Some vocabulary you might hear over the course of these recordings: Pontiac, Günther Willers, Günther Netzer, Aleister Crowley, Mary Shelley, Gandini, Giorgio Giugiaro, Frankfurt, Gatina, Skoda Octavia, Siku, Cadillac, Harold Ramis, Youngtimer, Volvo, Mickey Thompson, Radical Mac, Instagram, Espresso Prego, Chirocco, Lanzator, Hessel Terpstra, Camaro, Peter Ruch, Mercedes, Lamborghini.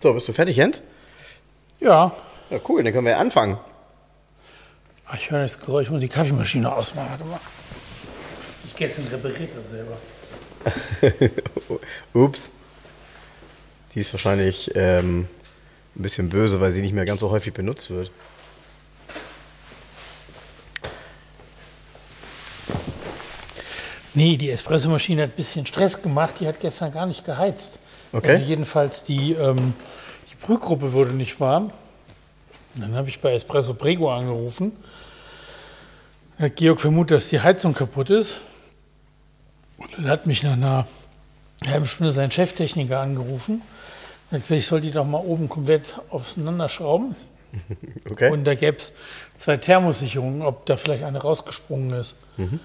So, bist du fertig, Jens? Ja. Ja, cool, dann können wir ja anfangen. Ich höre das Geräusch, ich muss die Kaffeemaschine ausmachen. Warte mal. Ich gestern repariert habe selber. Ups. Die ist wahrscheinlich ein bisschen böse, weil sie nicht mehr ganz so häufig benutzt wird. Nee, die Espressomaschine hat ein bisschen Stress gemacht. Die hat gestern gar nicht geheizt. Okay. Also jedenfalls die Brühgruppe wurde nicht warm. Und dann habe ich bei Espresso Prego angerufen. Hat Georg vermutet, dass die Heizung kaputt ist. Und dann hat mich nach einer halben Stunde sein Cheftechniker angerufen. Er hat gesagt, ich soll die doch mal oben komplett auseinanderschrauben. Okay. Und da gäbe es 2 Thermosicherungen, ob da vielleicht eine rausgesprungen ist. Mhm.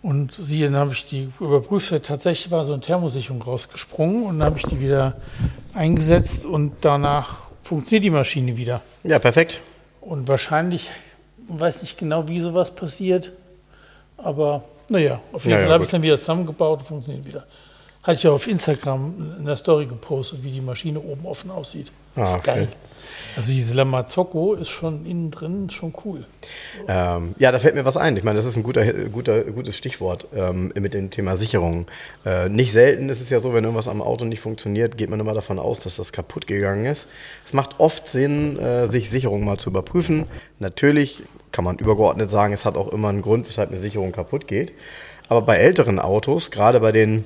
Und dann habe ich die überprüft, tatsächlich war so eine Thermosicherung rausgesprungen und dann habe ich die wieder eingesetzt und danach funktioniert die Maschine wieder. Ja, perfekt. Und wahrscheinlich, ich weiß nicht genau, wie sowas passiert, aber naja, auf jeden Fall habe ich es dann wieder zusammengebaut und funktioniert wieder. Hatte ich ja auf Instagram in der Story gepostet, wie die Maschine oben offen aussieht. Das ist geil. Also diese Lamazocco ist schon innen drin schon cool. Ja, da fällt mir was ein. Ich meine, das ist ein gutes Stichwort mit dem Thema Sicherung. Nicht selten ist es ja so, wenn irgendwas am Auto nicht funktioniert, geht man immer davon aus, dass das kaputt gegangen ist. Es macht oft Sinn, sich Sicherungen mal zu überprüfen. Natürlich kann man übergeordnet sagen, es hat auch immer einen Grund, weshalb eine Sicherung kaputt geht. Aber bei älteren Autos, gerade bei den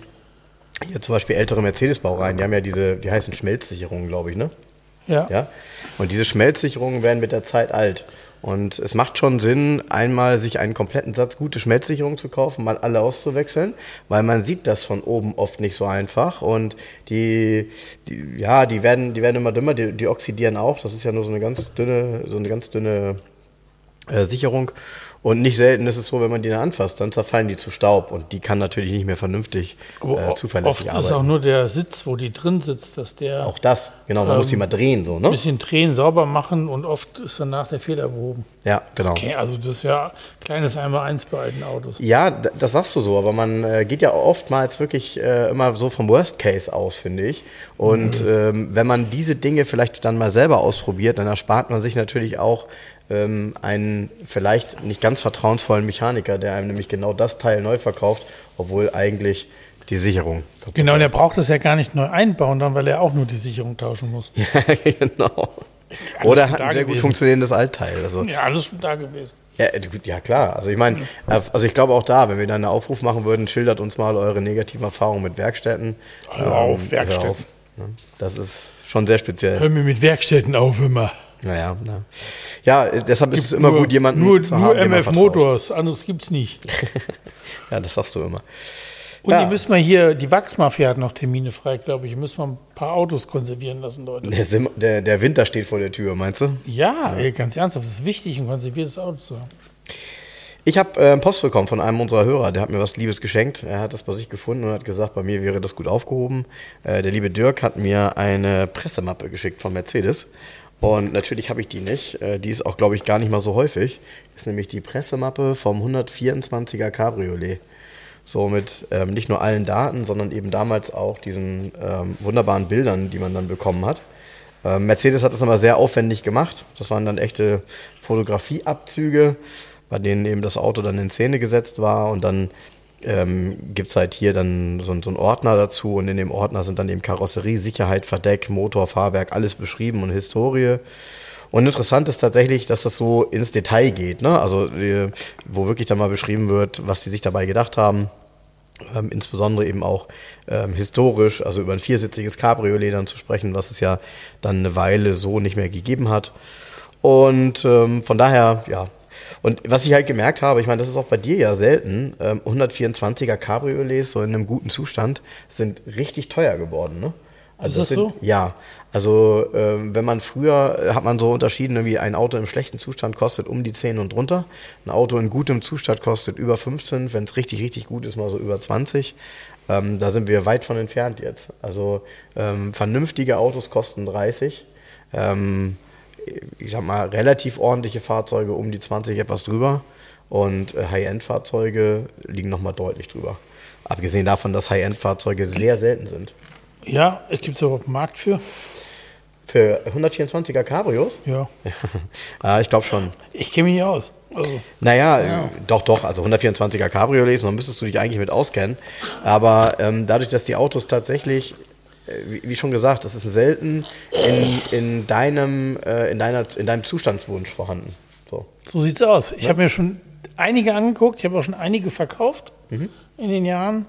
hier zum Beispiel älteren Mercedes-Baureihen, die haben ja die heißen Schmelzsicherungen, glaube ich, ne? Ja. Und diese Schmelzsicherungen werden mit der Zeit alt. Und es macht schon Sinn, einmal sich einen kompletten Satz gute Schmelzsicherungen zu kaufen, mal alle auszuwechseln, weil man sieht das von oben oft nicht so einfach. Und die werden immer dümmer, die oxidieren auch. Das ist ja nur so eine ganz dünne Sicherung. Und nicht selten ist es so, wenn man die dann anfasst, dann zerfallen die zu Staub und die kann natürlich nicht mehr vernünftig zuverlässig arbeiten. Oft ist auch nur der Sitz, wo die drin sitzt, dass der... Auch das, genau, man muss die mal drehen. So, ne? Ein bisschen drehen, sauber machen und oft ist danach der Fehler behoben. Ja, genau. Okay, also das ist ja kleines 1x1 bei alten Autos. Ja, das sagst du so, aber man geht ja oftmals wirklich immer so vom Worst Case aus, finde ich. Und wenn man diese Dinge vielleicht dann mal selber ausprobiert, dann erspart man sich natürlich auch einen vielleicht nicht ganz vertrauensvollen Mechaniker, der einem nämlich genau das Teil neu verkauft, obwohl eigentlich die Sicherung. Genau, der braucht das ja gar nicht neu einbauen, dann, weil er auch nur die Sicherung tauschen muss. Ja, genau. Oder hat ein sehr gut funktionierendes Altteil. Also, ja, alles schon da gewesen. Ja, klar. Also ich meine, ich glaube auch da, wenn wir dann einen Aufruf machen würden, schildert uns mal eure negativen Erfahrungen mit Werkstätten. Werkstätten. Das ist schon sehr speziell. Hör mir mit Werkstätten auf immer. Naja, ja, deshalb ist es immer gut, jemanden zu haben, dem man vertraut. Nur MF Motors, anderes gibt's nicht. Ja, das sagst du immer. Und ja. Ihr müsst mal hier, die Wachsmafia hat noch Termine frei, glaube ich. Ihr müsst mal ein paar Autos konservieren lassen, Leute. Der Winter steht vor der Tür, meinst du? Ja, ey, ganz ernsthaft, es ist wichtig, ein konserviertes Auto zu haben. Ich habe Post bekommen von einem unserer Hörer, der hat mir was Liebes geschenkt. Er hat das bei sich gefunden und hat gesagt, bei mir wäre das gut aufgehoben. Der liebe Dirk hat mir eine Pressemappe geschickt von Mercedes. Und natürlich habe ich die nicht. Die ist auch, glaube ich, gar nicht mal so häufig. Das ist nämlich die Pressemappe vom 124er Cabriolet. So mit nicht nur allen Daten, sondern eben damals auch diesen wunderbaren Bildern, die man dann bekommen hat. Mercedes hat das aber sehr aufwendig gemacht. Das waren dann echte Fotografieabzüge, bei denen eben das Auto dann in Szene gesetzt war. Und dann gibt es halt hier dann so einen Ordner dazu und in dem Ordner sind dann eben Karosserie, Sicherheit, Verdeck, Motor, Fahrwerk, alles beschrieben und Historie. Und interessant ist tatsächlich, dass das so ins Detail geht, ne? Also wo wirklich dann mal beschrieben wird, was die sich dabei gedacht haben. Insbesondere eben auch historisch, also über ein 4-sitziges Cabriolet dann zu sprechen, was es ja dann eine Weile so nicht mehr gegeben hat. Und von daher, ja, Und was ich halt gemerkt habe, ich meine, das ist auch bei dir ja selten, 124er Cabriolets so in einem guten Zustand sind richtig teuer geworden, ne? Also ist das so? Ja, also wenn man früher, hat man so unterschieden, irgendwie ein Auto im schlechten Zustand kostet um die 10 und drunter, ein Auto in gutem Zustand kostet über 15, wenn es richtig, richtig gut ist, mal so über 20, da sind wir weit von entfernt jetzt. Also vernünftige Autos kosten 30, ich sag mal relativ ordentliche Fahrzeuge um die 20 etwas drüber und High-End-Fahrzeuge liegen nochmal deutlich drüber. Abgesehen davon, dass High-End-Fahrzeuge sehr selten sind. Ja, es gibt es überhaupt einen Markt für? Für 124er Cabrios? Ja. Ich glaube schon. Ich kenne mich nicht aus. Also, naja, doch, also 124er Cabriolets, dann müsstest du dich eigentlich mit auskennen. Aber dadurch, dass die Autos tatsächlich, wie schon gesagt, das ist selten in deinem Zustandswunsch vorhanden. So sieht's aus. Ich habe mir schon einige angeguckt, ich habe auch schon einige verkauft in den Jahren.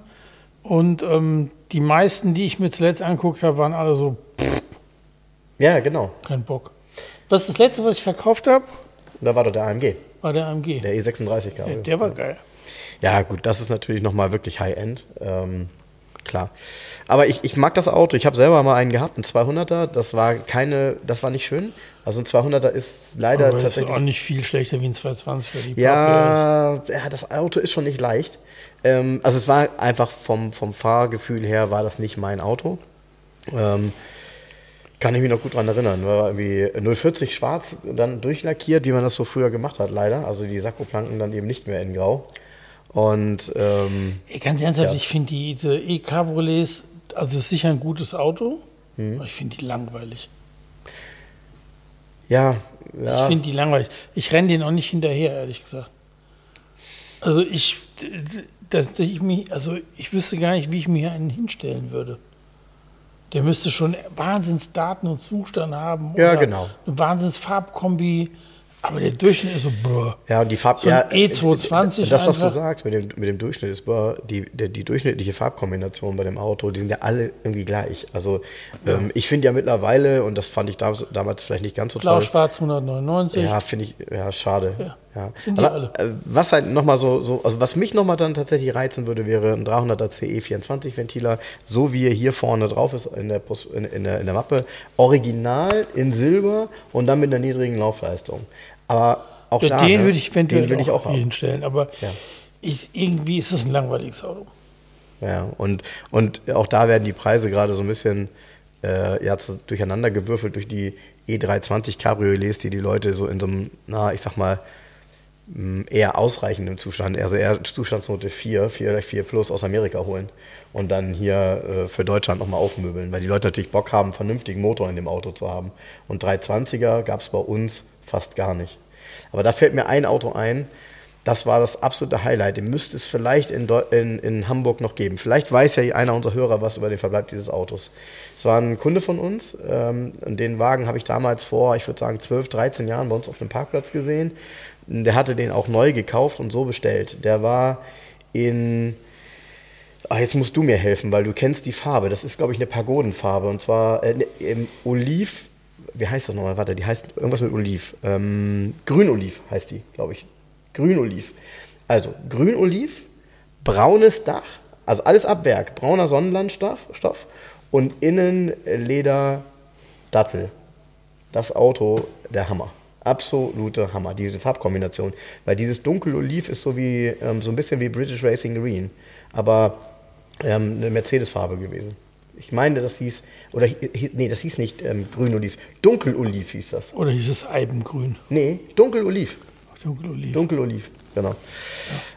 Und die meisten, die ich mir zuletzt angeguckt habe, waren alle so. Ja, genau. Kein Bock. Was ist das letzte, was ich verkauft habe? Da war doch der AMG. War der AMG. Der E36, glaube ich. Ja, der war geil. Ja, gut, das ist natürlich nochmal wirklich High-End. Klar. Aber ich mag das Auto. Ich habe selber mal einen gehabt, einen 200er. Das war nicht schön. Also ein 200er ist leider aber tatsächlich. Ist auch nicht viel schlechter wie ein 220er. Ja, das Auto ist schon nicht leicht. Also es war einfach vom Fahrgefühl her, war das nicht mein Auto. Kann ich mich noch gut dran erinnern. War irgendwie 040 schwarz, dann durchlackiert, wie man das so früher gemacht hat, leider. Also die Sakkoplanken dann eben nicht mehr in grau. Und ganz ernsthaft, Ich finde diese E-Cabriolets, also es ist sicher ein gutes Auto, aber ich finde die langweilig. Ja. Ich finde die langweilig. Ich renne denen auch nicht hinterher, ehrlich gesagt. Also ich wüsste gar nicht, wie ich mir einen hinstellen würde. Der müsste schon Wahnsinnsdaten und Zustand haben. Ja, genau. Eine Wahnsinnsfarbkombi. Aber der Durchschnitt ist so brr. Ja, und die Farb, so ein E220. Das, was du sagst mit dem Durchschnitt, ist brr. Die durchschnittliche Farbkombination bei dem Auto, die sind ja alle irgendwie gleich. Also ich finde ja mittlerweile, und das fand ich damals vielleicht nicht ganz so toll. Blau-Schwarz 199. Ja, finde ich, ja, schade. Ja. Find aber, die alle. Was halt nochmal so, also was mich nochmal dann tatsächlich reizen würde, wäre ein 300er CE 24 Ventiler, so wie er hier vorne drauf ist in der Mappe. Original in Silber und dann mit einer niedrigen Laufleistung. Aber auch ja, den würde ich eventuell auch hinstellen, aber irgendwie ist das ein langweiliges Auto. Ja, und auch da werden die Preise gerade so ein bisschen durcheinander gewürfelt durch die E320 Cabriolets, die Leute so in so einem, ich sag mal, eher ausreichendem Zustand, also eher Zustandsnote 4 plus aus Amerika holen und dann hier für Deutschland nochmal aufmöbeln, weil die Leute natürlich Bock haben, einen vernünftigen Motor in dem Auto zu haben. Und 320er gab es bei uns fast gar nicht. Aber da fällt mir ein Auto ein, das war das absolute Highlight. Ihr müsst es vielleicht in Hamburg noch geben. Vielleicht weiß ja einer unserer Hörer was über den Verbleib dieses Autos. Es war ein Kunde von uns. Den Wagen habe ich damals vor, ich würde sagen, 12, 13 Jahren bei uns auf dem Parkplatz gesehen. Der hatte den auch neu gekauft und so bestellt. Der war in... jetzt musst du mir helfen, weil du kennst die Farbe. Das ist, glaube ich, eine Pagodenfarbe. Und zwar im Oliv... Wie heißt das nochmal? Warte, die heißt irgendwas mit Oliv. Grün-Oliv heißt die, glaube ich. Grün-Oliv. Also Grün-Oliv, braunes Dach, also alles ab Werk, brauner Sonnenlandstoff und innen Leder-Dattel. Das Auto, der Hammer. Absolute Hammer, diese Farbkombination. Weil dieses Dunkel-Oliv ist so wie so ein bisschen wie British Racing Green, aber eine Mercedes-Farbe gewesen. Ich meine, das hieß nicht Grün-Oliv. Dunkel-Oliv hieß das. Oder hieß es Eibengrün? Nee, Dunkel-Oliv. Dunkel-Oliv, genau.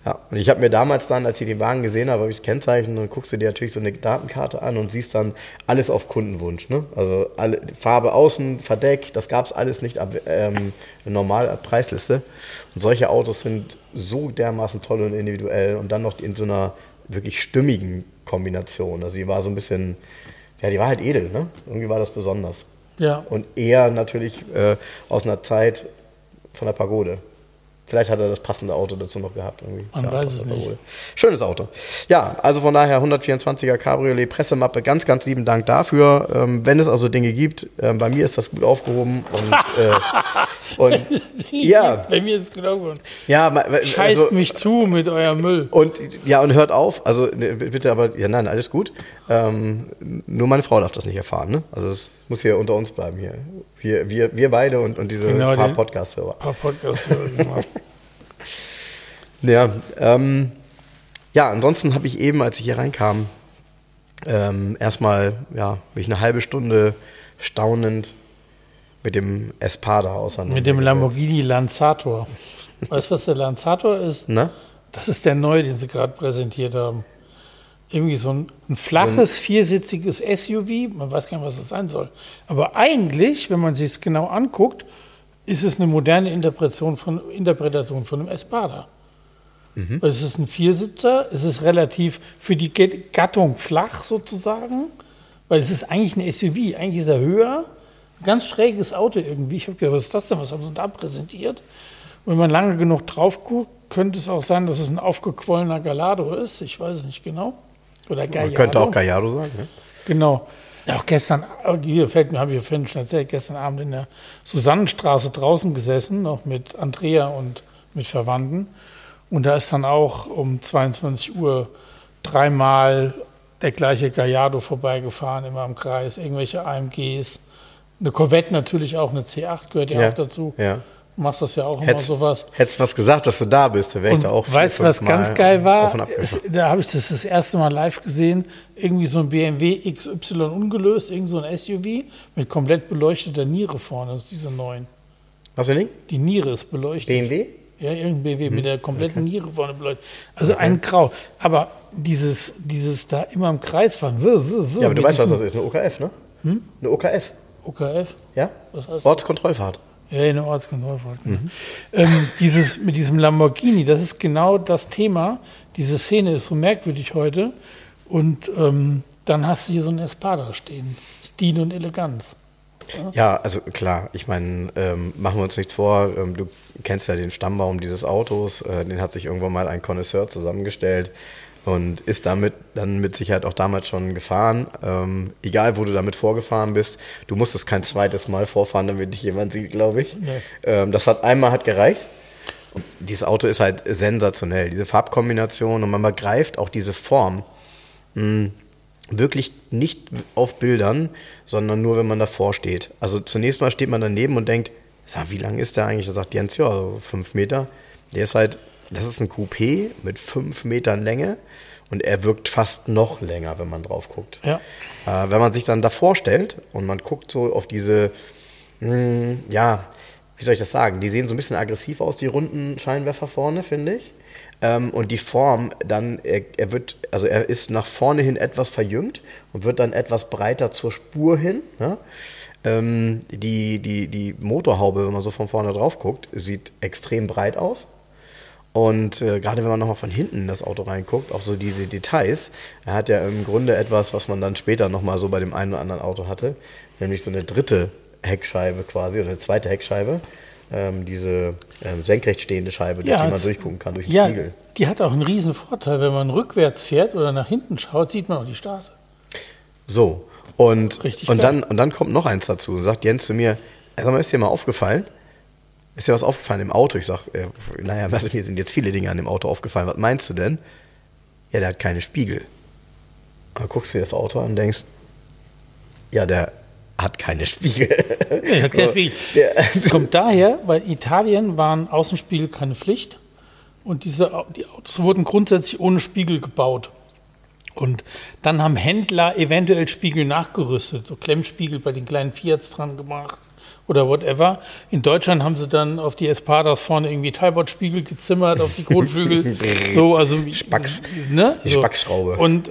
Ja. Und ich habe mir damals dann, als ich den Wagen gesehen habe, habe ich das Kennzeichen, und guckst du dir natürlich so eine Datenkarte an und siehst dann alles auf Kundenwunsch. Ne? Also alle, Farbe außen, Verdeck, das gab es alles nicht normal ab Preisliste. Und solche Autos sind so dermaßen toll und individuell und dann noch in so einer wirklich stimmigen Kombination. Also die war so ein bisschen, ja, die war halt edel, ne? Irgendwie war das besonders. Ja. Und eher natürlich aus einer Zeit von der Pagode. Vielleicht hat er das passende Auto dazu noch gehabt. Irgendwie. Man weiß es nicht. Schönes Auto. Ja, also von daher 124er Cabriolet, Pressemappe. Ganz, ganz lieben Dank dafür. Wenn es also Dinge gibt, bei mir ist das gut aufgehoben. Und Und ja, bei mir ist es genau. Ja, scheißt also, mich zu mit eurem Müll. Und ja, und hört auf. Also bitte, aber ja, nein, alles gut. Nur meine Frau darf das nicht erfahren. Ne? Also es muss hier unter uns bleiben hier. Wir beide und diese genau, paar Podcast-Hörer. Paar Podcast-Hörer. Genau. Ja, ja, ansonsten habe ich eben, als ich hier reinkam, erstmal ja, bin ich eine halbe Stunde staunend mit dem Espada auseinander. Mit dem Lamborghini Lanzator. Weißt du, was der Lanzator ist? Na? Das ist der neue, den sie gerade präsentiert haben. Irgendwie so ein flaches, viersitziges SUV. Man weiß gar nicht, was das sein soll. Aber eigentlich, wenn man sich es genau anguckt, ist es eine moderne Interpretation von einem Espada. Mhm. Es ist ein Viersitzer, es ist relativ für die Gattung flach sozusagen, weil es ist eigentlich ein SUV, eigentlich ist er höher, ein ganz schräges Auto irgendwie. Ich habe gedacht, was ist das denn, was haben sie da präsentiert? Und wenn man lange genug drauf guckt, könnte es auch sein, dass es ein aufgequollener Gallardo ist, ich weiß es nicht genau. Oder Gallardo. Man könnte auch Gallardo sagen. Ne? Genau. Auch gestern, hier fällt mir, habe ich vorhin schon erzählt, gestern Abend in der Susannenstraße draußen gesessen, noch mit Andrea und mit Verwandten. Und da ist dann auch um 22 Uhr dreimal der gleiche Gallardo vorbeigefahren, immer im Kreis, irgendwelche AMGs. Eine Corvette natürlich auch, eine C8 gehört ja auch dazu. Ja. Du machst das ja auch immer sowas. Hättest was gesagt, dass du da bist, da wäre ich da auch. Weißt du, was ganz geil war? Da habe ich das erste Mal live gesehen, irgendwie so ein BMW XY ungelöst, irgend so ein SUV mit komplett beleuchteter Niere vorne, das ist diese neuen. Was denn? Die Niere ist beleuchtet. BMW? Ja, irgendein BMW mit der kompletten Niere vorne beleuchtet. Also ein Grau. Aber dieses da immer im Kreis fahren. Ja, aber du weißt, was das ist. Eine OKF, ne? Hm? Eine OKF. OKF? Ja. Was heißt Ortskontrollfahrt. Ja, eine Ortskontrollfahrt. Genau. Mhm. Mit diesem Lamborghini, das ist genau das Thema. Diese Szene ist so merkwürdig heute. Und dann hast du hier so einen Espada stehen. Stil und Eleganz. Ja, also klar, ich meine, machen wir uns nichts vor, du kennst ja den Stammbaum dieses Autos, den hat sich irgendwann mal ein Connoisseur zusammengestellt und ist damit dann mit Sicherheit auch damals schon gefahren, egal wo du damit vorgefahren bist, du musstest kein zweites Mal vorfahren, damit dich jemand sieht, glaube ich, nee. Das hat einmal gereicht. Und dieses Auto ist halt sensationell, diese Farbkombination und man begreift auch diese Form, wirklich nicht auf Bildern, sondern nur, wenn man davor steht. Also zunächst mal steht man daneben und denkt, wie lang ist der eigentlich? Da sagt Jens, ja, so 5 Meter. Der ist halt, das ist ein Coupé mit 5 Metern Länge und er wirkt fast noch länger, wenn man drauf guckt. Ja. Wenn man sich dann davor stellt und man guckt so auf diese, wie soll ich das sagen? Die sehen so ein bisschen aggressiv aus, die runden Scheinwerfer vorne, finde ich. Und die Form dann, er ist nach vorne hin etwas verjüngt und wird dann etwas breiter zur Spur hin. Ja? Die Motorhaube, wenn man so von vorne drauf guckt, sieht extrem breit aus. Und gerade wenn man nochmal von hinten in das Auto reinguckt, auch so diese Details, er hat ja im Grunde etwas, was man dann später nochmal so bei dem einen oder anderen Auto hatte, nämlich so eine dritte Heckscheibe quasi oder eine zweite Heckscheibe. Diese senkrecht stehende Scheibe, durch die man durchgucken kann, durch den Spiegel. Die hat auch einen riesen Vorteil, wenn man rückwärts fährt oder nach hinten schaut, sieht man auch die Straße. So, und dann kommt noch eins dazu und sagt Jens zu mir, sag mal, ist dir mal aufgefallen? Ist dir was aufgefallen im Auto? Ich sag, mir sind jetzt viele Dinge an dem Auto aufgefallen, was meinst du denn? Ja, der hat keine Spiegel. Dann guckst du dir das Auto an und denkst, ja, der hat keine Spiegel. Ja, hat keinen Spiegel. Das kommt daher, weil in Italien waren Außenspiegel keine Pflicht und die Autos wurden grundsätzlich ohne Spiegel gebaut. Und dann haben Händler eventuell Spiegel nachgerüstet, so Klemmspiegel bei den kleinen Fiats dran gemacht oder whatever. In Deutschland haben sie dann auf die Espadas vorne irgendwie Teilbordspiegel gezimmert, auf die Kotflügel. So, also Spacks, ne? Die so. Spacksschraube. Und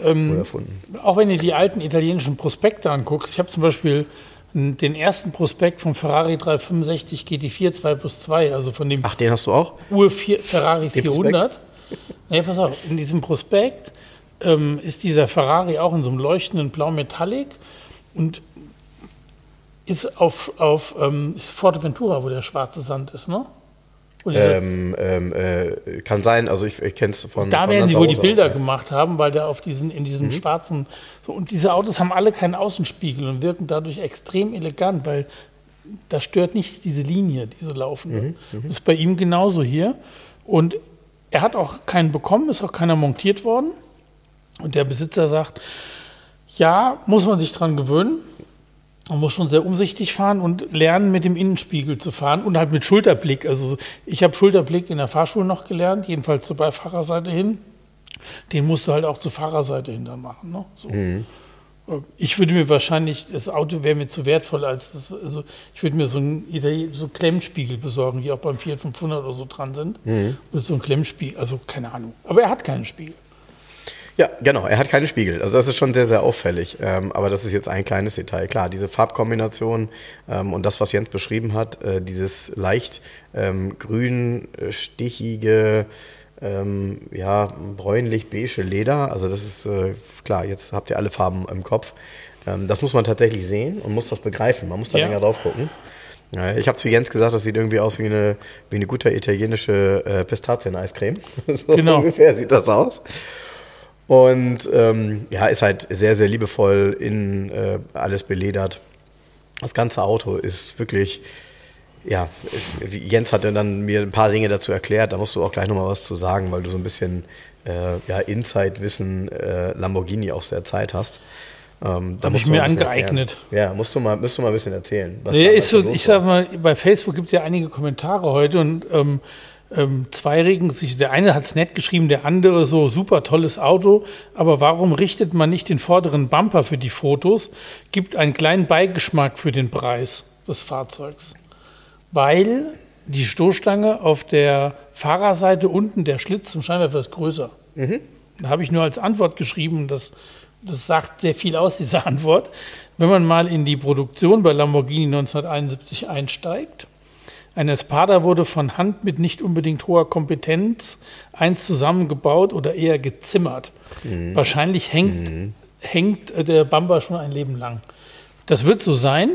auch wenn du die alten italienischen Prospekte anguckst, ich habe zum Beispiel den ersten Prospekt vom Ferrari 365 GT4 2+2, also von dem. Ach, den hast du auch? Ferrari 400. Nee, pass auf, in diesem Prospekt ist dieser Ferrari auch in so einem leuchtenden Blau Metallic und ist ist Fuerte Ventura, wo der schwarze Sand ist, ne? Kann sein, also ich kenne es von. Da werden sie wohl die Bilder gemacht haben, weil der in diesem schwarzen. So, und diese Autos haben alle keinen Außenspiegel und wirken dadurch extrem elegant, weil da stört nichts diese Linie, diese laufende. Das ist bei ihm genauso hier. Und er hat auch keinen bekommen, ist auch keiner montiert worden. Und der Besitzer sagt, ja, muss man sich dran gewöhnen. Man muss schon sehr umsichtig fahren und lernen, mit dem Innenspiegel zu fahren und halt mit Schulterblick. Also ich habe Schulterblick in der Fahrschule noch gelernt, jedenfalls zur Beifahrerseite hin. Den musst du halt auch zur Fahrerseite hin dann machen. Ne? So. Ich würde mir wahrscheinlich, das Auto wäre mir zu wertvoll, als das, also ich würde mir so Klemmspiegel besorgen, die auch beim Fiat 500 oder so dran sind. Mit so einem Klemmspiegel, also keine Ahnung. Aber er hat keinen Spiegel. Ja, genau, er hat keine Spiegel. Also das ist schon sehr, sehr auffällig. Aber das ist jetzt ein kleines Detail. Klar, diese Farbkombination und das, was Jens beschrieben hat, dieses leicht grünstichige, ja, bräunlich-beige Leder. Also das ist klar, jetzt habt ihr alle Farben im Kopf. Das muss man tatsächlich sehen und muss das begreifen. Man muss da länger drauf gucken. Ich habe zu Jens gesagt, das sieht irgendwie aus wie eine gute italienische Pistazien-Eiscreme. So genau. Ungefähr sieht das aus. Und ja, ist halt sehr, sehr liebevoll, innen alles beledert. Das ganze Auto ist wirklich, ja, Jens hat dann mir ein paar Dinge dazu erklärt, da musst du auch gleich nochmal was zu sagen, weil du so ein bisschen ja, Inside-Wissen Lamborghini auch sehr Zeit hast. Da musst ich du mir angeeignet. Erklären. Ja, musst du mal ein bisschen erzählen. Was naja, ist so, ich sag mal, bei Facebook gibt es ja einige Kommentare heute und zwei regen sich, der eine hat es nett geschrieben, der andere so, super tolles Auto, aber warum richtet man nicht den vorderen Bumper für die Fotos, gibt einen kleinen Beigeschmack für den Preis des Fahrzeugs, weil die Stoßstange auf der Fahrerseite unten, der Schlitz zum Scheinwerfer ist größer. Da habe ich nur als Antwort geschrieben, das sagt sehr viel aus, diese Antwort. Wenn man mal in die Produktion bei Lamborghini 1971 einsteigt, ein Espada wurde von Hand mit nicht unbedingt hoher Kompetenz eins zusammengebaut oder eher gezimmert. Wahrscheinlich hängt der Bumper schon ein Leben lang. Das wird so sein,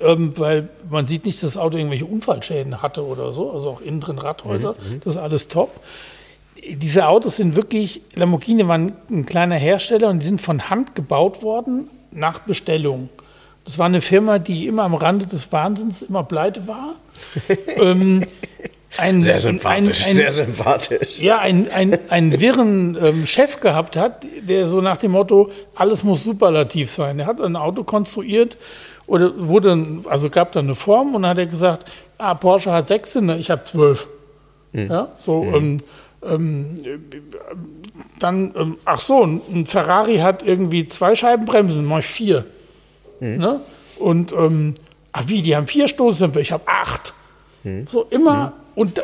weil man sieht nicht, dass das Auto irgendwelche Unfallschäden hatte oder so. Also auch innen drin Radhäuser, das ist alles top. Diese Autos sind wirklich, Lamborghini waren ein kleiner Hersteller und die sind von Hand gebaut worden nach Bestellung. Das war eine Firma, die immer am Rande des Wahnsinns immer pleite war. Sehr sympathisch. Ja, einen wirren Chef gehabt hat, der so nach dem Motto, alles muss superlativ sein. Er hat ein Auto konstruiert, oder gab dann eine Form und dann hat er gesagt, Porsche hat 6 Zylinder, ich habe 12. Ja, so, dann, ein Ferrari hat irgendwie 2 Scheibenbremsen, mach ich 4. Ne? Und die haben 4 Stoßdämpfer, ich habe 8. So immer und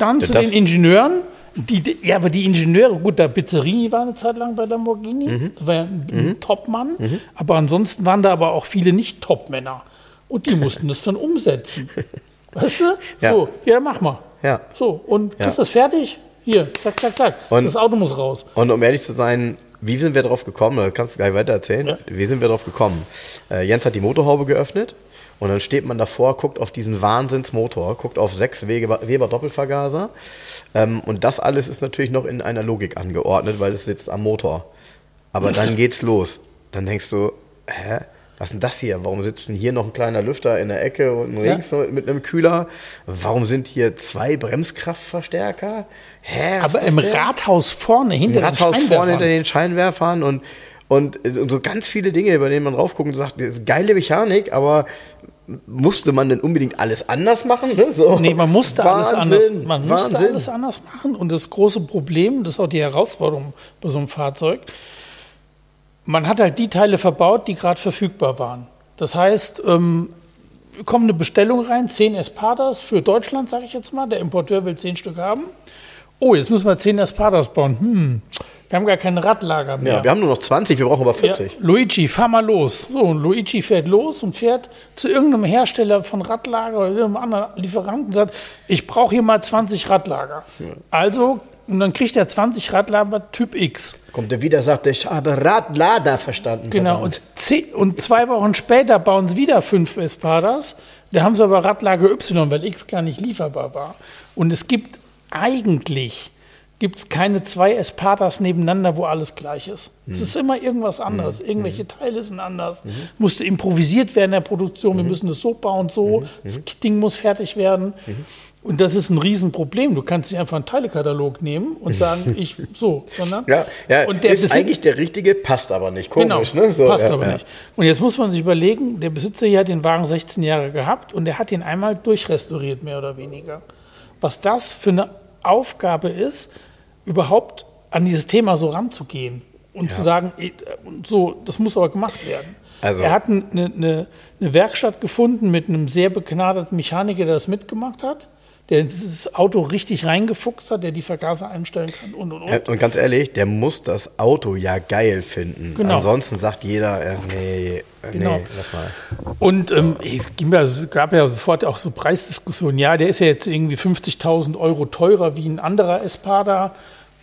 dann ja, zu den Ingenieuren, die Ingenieure, gut, der Pizzerini war eine Zeit lang bei Lamborghini, das war ja ein Topmann, aber ansonsten waren da aber auch viele nicht Topmänner und die mussten das dann umsetzen. Weißt du? Ja. So, ja, mach mal. Ja. So, und kriegst das fertig? Hier, zack, zack, zack. Und das Auto muss raus. Und um ehrlich zu sein, wie sind wir drauf gekommen? Da kannst du gleich weiter erzählen. Ja. Wie sind wir drauf gekommen? Jens hat die Motorhaube geöffnet und dann steht man davor, guckt auf diesen Wahnsinnsmotor, guckt auf 6 Weber Doppelvergaser. Und das alles ist natürlich noch in einer Logik angeordnet, weil es sitzt am Motor. Aber dann geht's los. Dann denkst du, hä? Was ist denn das hier? Warum sitzt denn hier noch ein kleiner Lüfter in der Ecke und links mit einem Kühler? Warum sind hier 2 Bremskraftverstärker? Hä? Aber im Rathaus vorne hinter den Scheinwerfern. Und so ganz viele Dinge, bei denen man raufguckt und sagt, das ist geile Mechanik, aber musste man denn unbedingt alles anders machen? So. Nee, man musste alles anders machen. Und das große Problem, das ist auch die Herausforderung bei so einem Fahrzeug, man hat halt die Teile verbaut, die gerade verfügbar waren. Das heißt, kommt eine Bestellung rein, 10 Espadas für Deutschland, sage ich jetzt mal. Der Importeur will 10 Stück haben. Oh, jetzt müssen wir 10 Espadas bauen. Wir haben gar keine Radlager mehr. Ja, wir haben nur noch 20, wir brauchen aber 40. Ja, Luigi, fahr mal los. So, und Luigi fährt los und fährt zu irgendeinem Hersteller von Radlager oder irgendeinem anderen Lieferanten und sagt, ich brauche hier mal 20 Radlager. Ja. Also, und dann kriegt er 20 Radlager Typ X. Kommt er wieder, sagt, ich habe Radlader verstanden. Genau, und 2 Wochen später bauen sie wieder 5 Espadas. Da haben sie aber Radlager Y, weil X gar nicht lieferbar war. Und es gibt eigentlich gibt es keine zwei Espadas nebeneinander, wo alles gleich ist. Mhm. Es ist immer irgendwas anderes. Mhm. Irgendwelche Teile sind anders. Mhm. Musste improvisiert werden in der Produktion. Mhm. Wir müssen das so bauen, so. Mhm. Das Ding muss fertig werden. Mhm. Und das ist ein Riesenproblem. Du kannst nicht einfach einen Teilekatalog nehmen und sagen, ich so. Sondern ja, und der ist eigentlich der Richtige, passt aber nicht. Komisch, genau, ne? So, passt aber nicht. Und jetzt muss man sich überlegen, der Besitzer hier hat den Wagen 16 Jahre gehabt und der hat ihn einmal durchrestauriert, mehr oder weniger. Was das für eine Aufgabe ist, überhaupt an dieses Thema so ranzugehen und zu sagen, so, das muss aber gemacht werden. Also, er hat eine Werkstatt gefunden mit einem sehr begnadeten Mechaniker, der das mitgemacht hat, der dieses Auto richtig reingefuchst hat, der die Vergaser einstellen kann und. Und ganz ehrlich, der muss das Auto ja geil finden. Genau. Ansonsten sagt jeder, nee, lass mal. Und es gab ja sofort auch so Preisdiskussionen. Ja, der ist ja jetzt irgendwie 50.000 € teurer wie ein anderer Espada.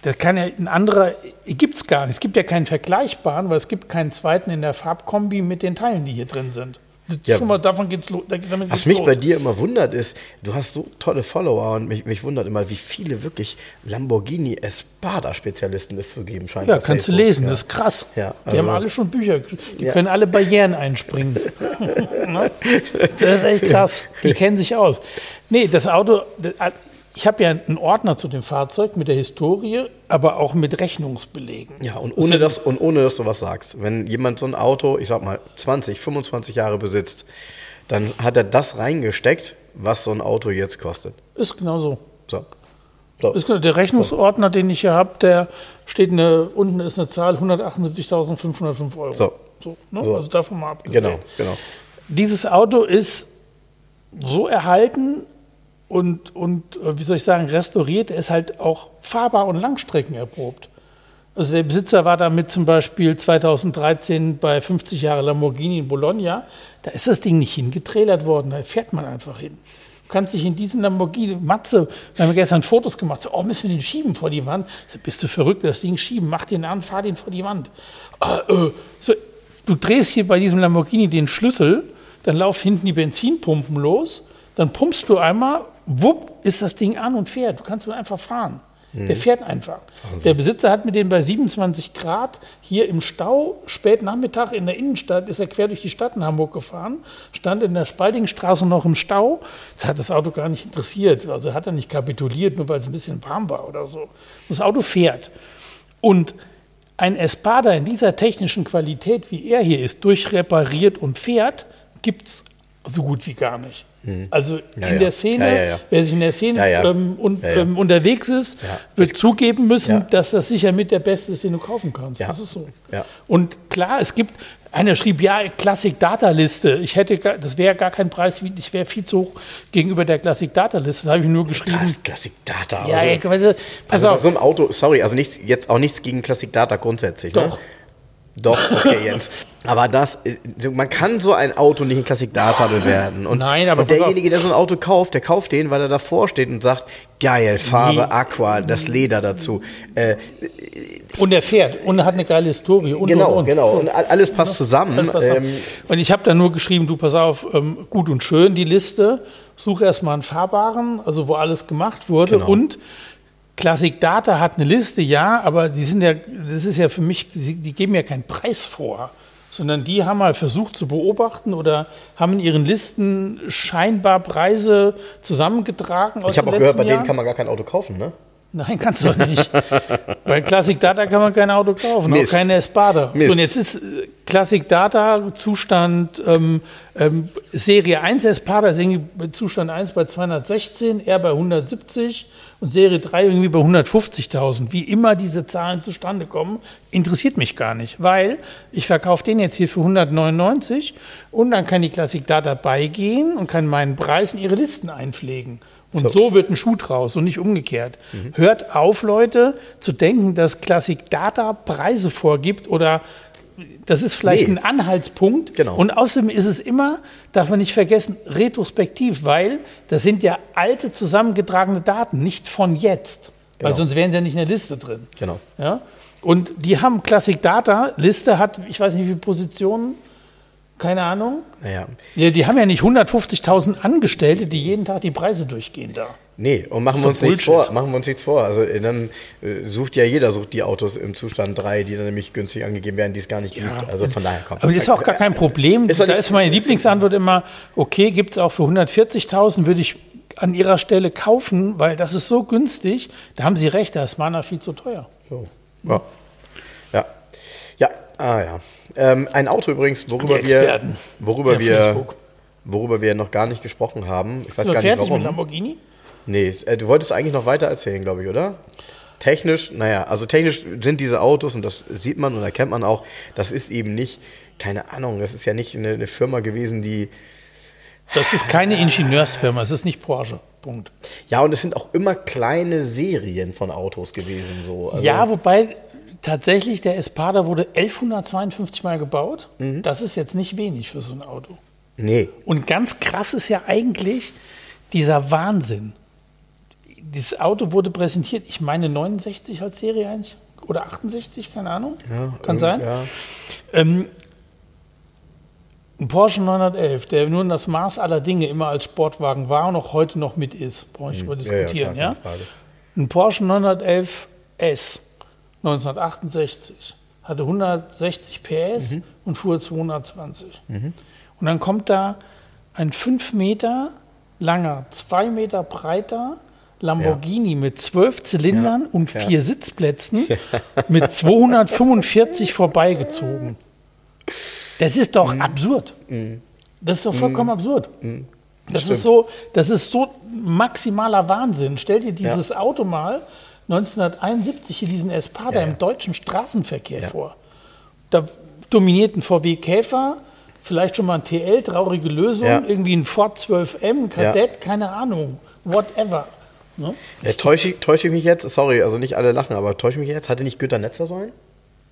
Das kann ja ein anderer, gibt es gar nicht. Es gibt ja keinen vergleichbaren, weil es gibt keinen zweiten in der Farbkombi mit den Teilen, die hier drin sind. Schon mal, davon geht's los. Was mich bei dir immer wundert ist, du hast so tolle Follower und mich wundert immer, wie viele wirklich Lamborghini Espada-Spezialisten es zu geben scheint. Ja, kannst Facebook. Du lesen, das ist krass. Ja, also, die haben alle schon Bücher geschrieben, die können alle Barrieren einspringen. Das ist echt krass, die kennen sich aus. Nee, das Auto, ich habe ja einen Ordner zu dem Fahrzeug mit der Historie, aber auch mit Rechnungsbelegen. Ja, und ohne dass du was sagst. Wenn jemand so ein Auto, ich sag mal, 20, 25 Jahre besitzt, dann hat er das reingesteckt, was so ein Auto jetzt kostet. Ist genau so. Ist genau, der Rechnungsordner, den ich hier habe, der steht unten ist eine Zahl, 178.505 €. So. Also davon mal abgesehen. Genau. Dieses Auto ist so erhalten, und wie soll ich sagen, restauriert, ist halt auch fahrbar und Langstrecken erprobt. Also der Besitzer war damit zum Beispiel 2013 bei 50 Jahre Lamborghini in Bologna. Da ist das Ding nicht hingetrailert worden, da fährt man einfach hin. Du kannst dich in diesen Lamborghini, Matze, wir haben gestern Fotos gemacht, so, müssen wir den schieben vor die Wand? Ich so, bist du verrückt, das Ding schieben, mach den an, fahr den vor die Wand. Du drehst hier bei diesem Lamborghini den Schlüssel, dann laufen hinten die Benzinpumpen los, dann pumpst du einmal, wupp, ist das Ding an und fährt. Du kannst einfach fahren. Mhm. Der fährt einfach. Wahnsinn. Der Besitzer hat mit dem bei 27 Grad hier im Stau, spät Nachmittag in der Innenstadt, ist er quer durch die Stadt in Hamburg gefahren, stand in der Spaldingstraße noch im Stau. Das hat das Auto gar nicht interessiert. Also hat er nicht kapituliert, nur weil es ein bisschen warm war oder so. Das Auto fährt. Und ein Espada in dieser technischen Qualität, wie er hier ist, durchrepariert und fährt, gibt es so gut wie gar nicht. Also der Szene, wer sich in der Szene unterwegs ist, wird zugeben müssen, dass das sicher mit der Beste ist, den du kaufen kannst. Ja. Das ist so. Ja. Und klar, es gibt, einer schrieb, Classic-Data-Liste. Das wäre gar kein Preis, ich wäre viel zu hoch gegenüber der Classic-Data-Liste. Da habe ich nur geschrieben. Classic-Data. Ja, also so ein Auto, sorry, also nichts, jetzt auch nichts gegen Classic-Data grundsätzlich. Doch. Ne? Doch, okay, Jens. Aber man kann so ein Auto nicht in Klassik-Data bewerten. Und derjenige, der so ein Auto kauft, der kauft den, weil er davor steht und sagt, geil, Farbe, Aqua, das Leder dazu. Und er fährt und hat eine geile Historie. Genau. Und alles passt zusammen. Und ich habe da nur geschrieben, du, pass auf, gut und schön, die Liste. Such erstmal einen fahrbaren, also wo alles gemacht wurde. Genau. Und Classic Data hat eine Liste, ja, aber die sind ja, das ist ja für mich, die geben ja keinen Preis vor, sondern die haben mal versucht zu beobachten oder haben in ihren Listen scheinbar Preise zusammengetragen. Ich habe auch gehört, bei denen kann man gar kein Auto kaufen, ne? Nein, kannst du doch nicht. Bei Classic Data kann man kein Auto kaufen, Mist. Auch keine Espada. So, und jetzt ist Classic Data Zustand Serie 1 Espada ist irgendwie Zustand 1 bei 216, er bei 170 und Serie 3 irgendwie bei 150.000. Wie immer diese Zahlen zustande kommen, interessiert mich gar nicht, weil ich verkaufe den jetzt hier für 199 und dann kann die Classic Data beigehen und kann meinen Preis in ihre Listen einpflegen. Und so wird ein Schuh draus und nicht umgekehrt. Mhm. Hört auf, Leute, zu denken, dass Classic Data Preise vorgibt oder das ist vielleicht ein Anhaltspunkt. Genau. Und außerdem ist es immer, darf man nicht vergessen, retrospektiv, weil das sind ja alte zusammengetragene Daten, nicht von jetzt. Genau. Weil sonst wären sie ja nicht in der Liste drin. Genau. Ja? Und die haben Classic Data, Liste hat, ich weiß nicht, wie viele Positionen, keine Ahnung. Ja, die haben ja nicht 150.000 Angestellte, die jeden Tag die Preise durchgehen da. Nee, und machen wir uns nichts vor. Also dann sucht ja jeder die Autos im Zustand 3, die dann nämlich günstig angegeben werden, die es gar nicht gibt. Also von daher kommt. Aber das ist auch gar kein Problem. Da ist meine Lieblingsantwort immer, okay, gibt es auch für 140.000, würde ich an Ihrer Stelle kaufen, weil das ist so günstig. Da haben Sie recht, da ist Mana viel zu teuer. So. Ja. Ja. Ja, ah ja. Ein Auto übrigens, worüber wir noch gar nicht gesprochen haben. Ich weiß gar nicht, warum. Mit Lamborghini? Nee, du wolltest eigentlich noch weiter erzählen, glaube ich, oder? Technisch, naja, also technisch sind diese Autos, und das sieht man und erkennt man auch, das ist eben nicht, keine Ahnung, das ist ja nicht eine Firma gewesen, die... Das ist keine Ingenieursfirma, es ist nicht Porsche, Punkt. Ja, und es sind auch immer kleine Serien von Autos gewesen, so. Also ja, wobei tatsächlich der Espada wurde 1152 Mal gebaut. Mhm. Das ist jetzt nicht wenig für so ein Auto. Nee. Und ganz krass ist ja eigentlich dieser Wahnsinn. Dieses Auto wurde präsentiert, ich meine 69 als Serie 1 oder 68, keine Ahnung, ja, kann sein. Ja. Ein Porsche 911, der nur das Maß aller Dinge immer als Sportwagen war und auch heute noch mit ist, brauche ich mal diskutieren. Ja, klar, ja? Ein Porsche 911 S 1968 hatte 160 PS und fuhr 220. Mhm. Und dann kommt da ein 5 Meter langer, 2 Meter breiter Lamborghini mit 12 Zylindern und 4 Sitzplätzen mit 245 vorbeigezogen. Das ist doch absurd. Das ist doch vollkommen absurd. Das ist so maximaler Wahnsinn. Stell dir dieses Auto mal 1971 hier, diesen Espada im deutschen Straßenverkehr vor. Da dominierten VW Käfer, vielleicht schon mal ein TL, traurige Lösung, irgendwie ein Ford 12M, Kadett, keine Ahnung, whatever. Ne? Ja, täusche ich mich jetzt? Sorry, also nicht alle lachen, aber täusche ich mich jetzt? Hatte nicht Günther Netzer so einen?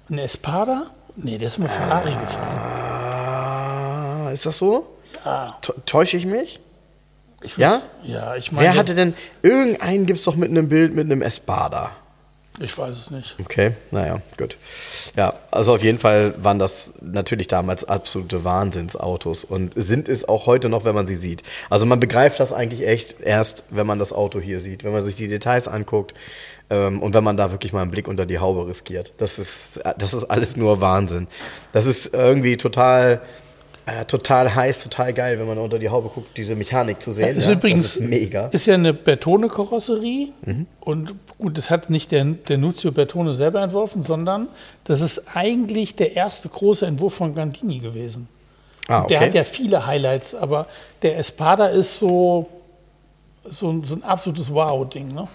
Ein Espada? Nee, der ist mit Ferrari gefahren. Ist das so? Ja. Täusche ich mich? Ich weiß, ja, ich meine... Wer hatte denn... Irgendeinen gibt es doch mit einem Bild mit einem Espada. Ich weiß es nicht. Okay, naja, gut. Ja, also auf jeden Fall waren das natürlich damals absolute Wahnsinnsautos und sind es auch heute noch, wenn man sie sieht. Also man begreift das eigentlich echt erst, wenn man das Auto hier sieht, wenn man sich die Details anguckt und wenn man da wirklich mal einen Blick unter die Haube riskiert. Das ist alles nur Wahnsinn. Das ist irgendwie total heiß, total geil, wenn man unter die Haube guckt, diese Mechanik zu sehen. Das ist mega. Ist ja eine Bertone-Karosserie und gut, das hat nicht der Nuzio Bertone selber entworfen, sondern das ist eigentlich der erste große Entwurf von Gandini gewesen. Ah, okay. Der hat ja viele Highlights, aber der Espada ist so ein absolutes Wow-Ding, ne?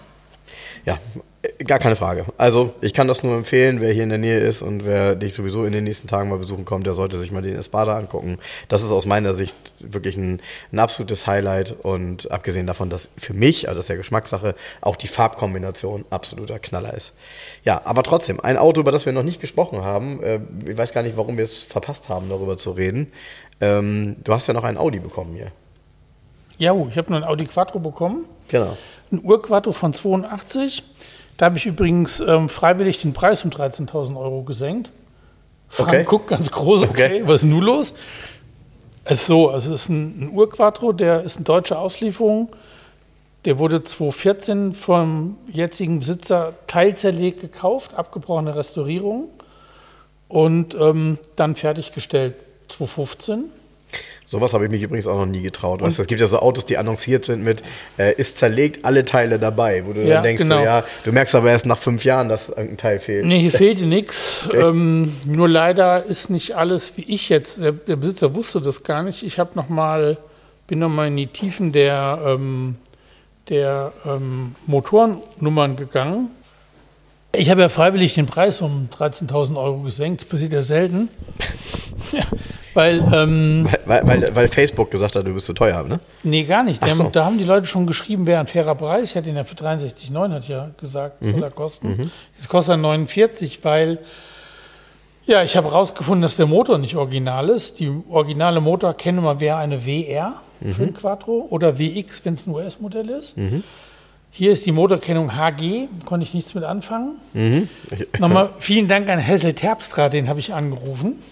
Ja, gar keine Frage. Also ich kann das nur empfehlen, wer hier in der Nähe ist und wer dich sowieso in den nächsten Tagen mal besuchen kommt, der sollte sich mal den Espada angucken. Das ist aus meiner Sicht wirklich ein absolutes Highlight und abgesehen davon, dass für mich, also das ist ja Geschmackssache, auch die Farbkombination absoluter Knaller ist. Ja, aber trotzdem, ein Auto, über das wir noch nicht gesprochen haben, ich weiß gar nicht, warum wir es verpasst haben, darüber zu reden. Du hast ja noch einen Audi bekommen hier. Ja, ich habe noch einen Audi Quattro bekommen. Genau. Ein Urquattro von 82. Da habe ich übrigens freiwillig den Preis um 13.000 Euro gesenkt. Frank guckt ganz groß, okay, was ist nun los? Also es ist ein Urquattro, der ist eine deutsche Auslieferung. Der wurde 2014 vom jetzigen Besitzer teilzerlegt gekauft, abgebrochene Restaurierung und dann fertiggestellt 2015. Sowas habe ich mich übrigens auch noch nie getraut. Es gibt ja so Autos, die annonciert sind mit ist zerlegt, alle Teile dabei, wo du dann denkst, du merkst aber erst nach 5 Jahren, dass ein Teil fehlt. Nee, hier fehlt nichts. Okay. Nur leider ist nicht alles wie ich jetzt. Der Besitzer wusste das gar nicht. Ich habe bin nochmal in die Tiefen der Motorennummern gegangen. Ich habe ja freiwillig den Preis um 13.000 Euro gesenkt. Das passiert ja selten. Ja. Weil Facebook gesagt hat, du bist zu teuer, ne? Nee, gar nicht. Da haben die Leute schon geschrieben, wäre ein fairer Preis. Ich hatte ihn ja für 63,9, hat ja gesagt, soll er kosten. Jetzt kostet er 49, weil, ja, ich habe herausgefunden, dass der Motor nicht original ist. Die originale Motorkennnummer wäre eine WR für ein Quattro oder WX, wenn es ein US-Modell ist. Hier ist die Motorkennung HG, konnte ich nichts mit anfangen. Nochmal vielen Dank an Hessel Terpstra, den habe ich angerufen.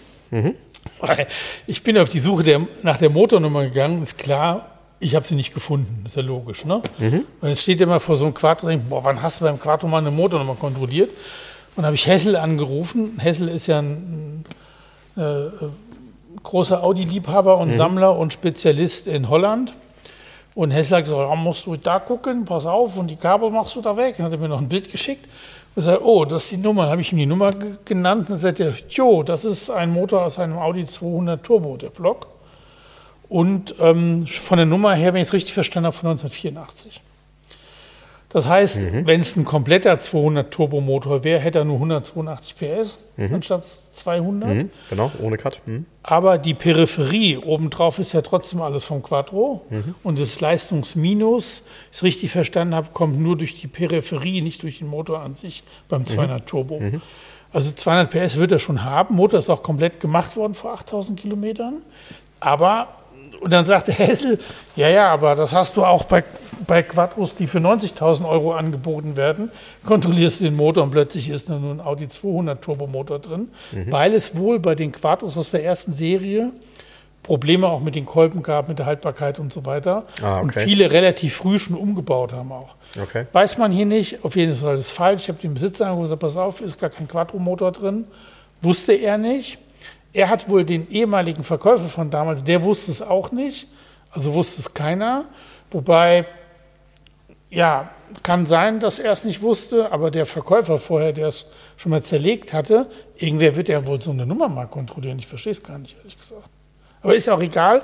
Ich bin auf die Suche nach der Motornummer gegangen, ist klar, Ich habe sie nicht gefunden, ist ja logisch, ne? Mhm. Und jetzt steht immer vor so einem Quattro, denkt, boah, wann hast du beim Quattro mal eine Motornummer kontrolliert? Und habe ich Hessel angerufen. Hessel ist ja ein großer Audi-Liebhaber und Sammler und Spezialist in Holland. Und Hessel hat gesagt, oh, musst du da gucken, pass auf, und die Kabel machst du da weg. Dann hat er mir noch ein Bild geschickt. Ich sage, oh, das ist die Nummer. Habe ich ihm die Nummer genannt. Dann sagt er, tjo, das ist ein Motor aus einem Audi 200 Turbo, der Block. Und von der Nummer her, wenn ich es richtig verstanden habe, von 1984. Das heißt, wenn es ein kompletter 200 Turbomotor wäre, hätte er nur 182 PS anstatt 200. Genau, ohne Cut. Aber die Peripherie obendrauf ist ja trotzdem alles vom Quattro. Und das Leistungsminus, wenn ich es richtig verstanden habe, kommt nur durch die Peripherie, nicht durch den Motor an sich beim 200 Turbo. Also 200 PS wird er schon haben. Motor ist auch komplett gemacht worden vor 8000 Kilometern. Aber, und dann sagte Hessel, ja, aber das hast du auch bei Quattros, die für 90.000 Euro angeboten werden, kontrollierst du den Motor und plötzlich ist da nur ein Audi 200 Turbomotor drin, weil es wohl bei den Quattros aus der ersten Serie Probleme auch mit den Kolben gab, mit der Haltbarkeit und so weiter. Und viele relativ früh schon umgebaut haben auch. Weiß man hier nicht, auf jeden Fall ist es falsch. Ich habe den Besitzer angerufen und gesagt, pass auf, ist gar kein Quattro-Motor drin. Wusste er nicht. Er hat wohl den ehemaligen Verkäufer von damals, der wusste es auch nicht, also wusste es keiner. Wobei, ja, kann sein, dass er es nicht wusste, aber der Verkäufer vorher, der es schon mal zerlegt hatte, irgendwer wird ja wohl so eine Nummer mal kontrollieren. Ich verstehe es gar nicht, ehrlich gesagt. Aber ist ja auch egal,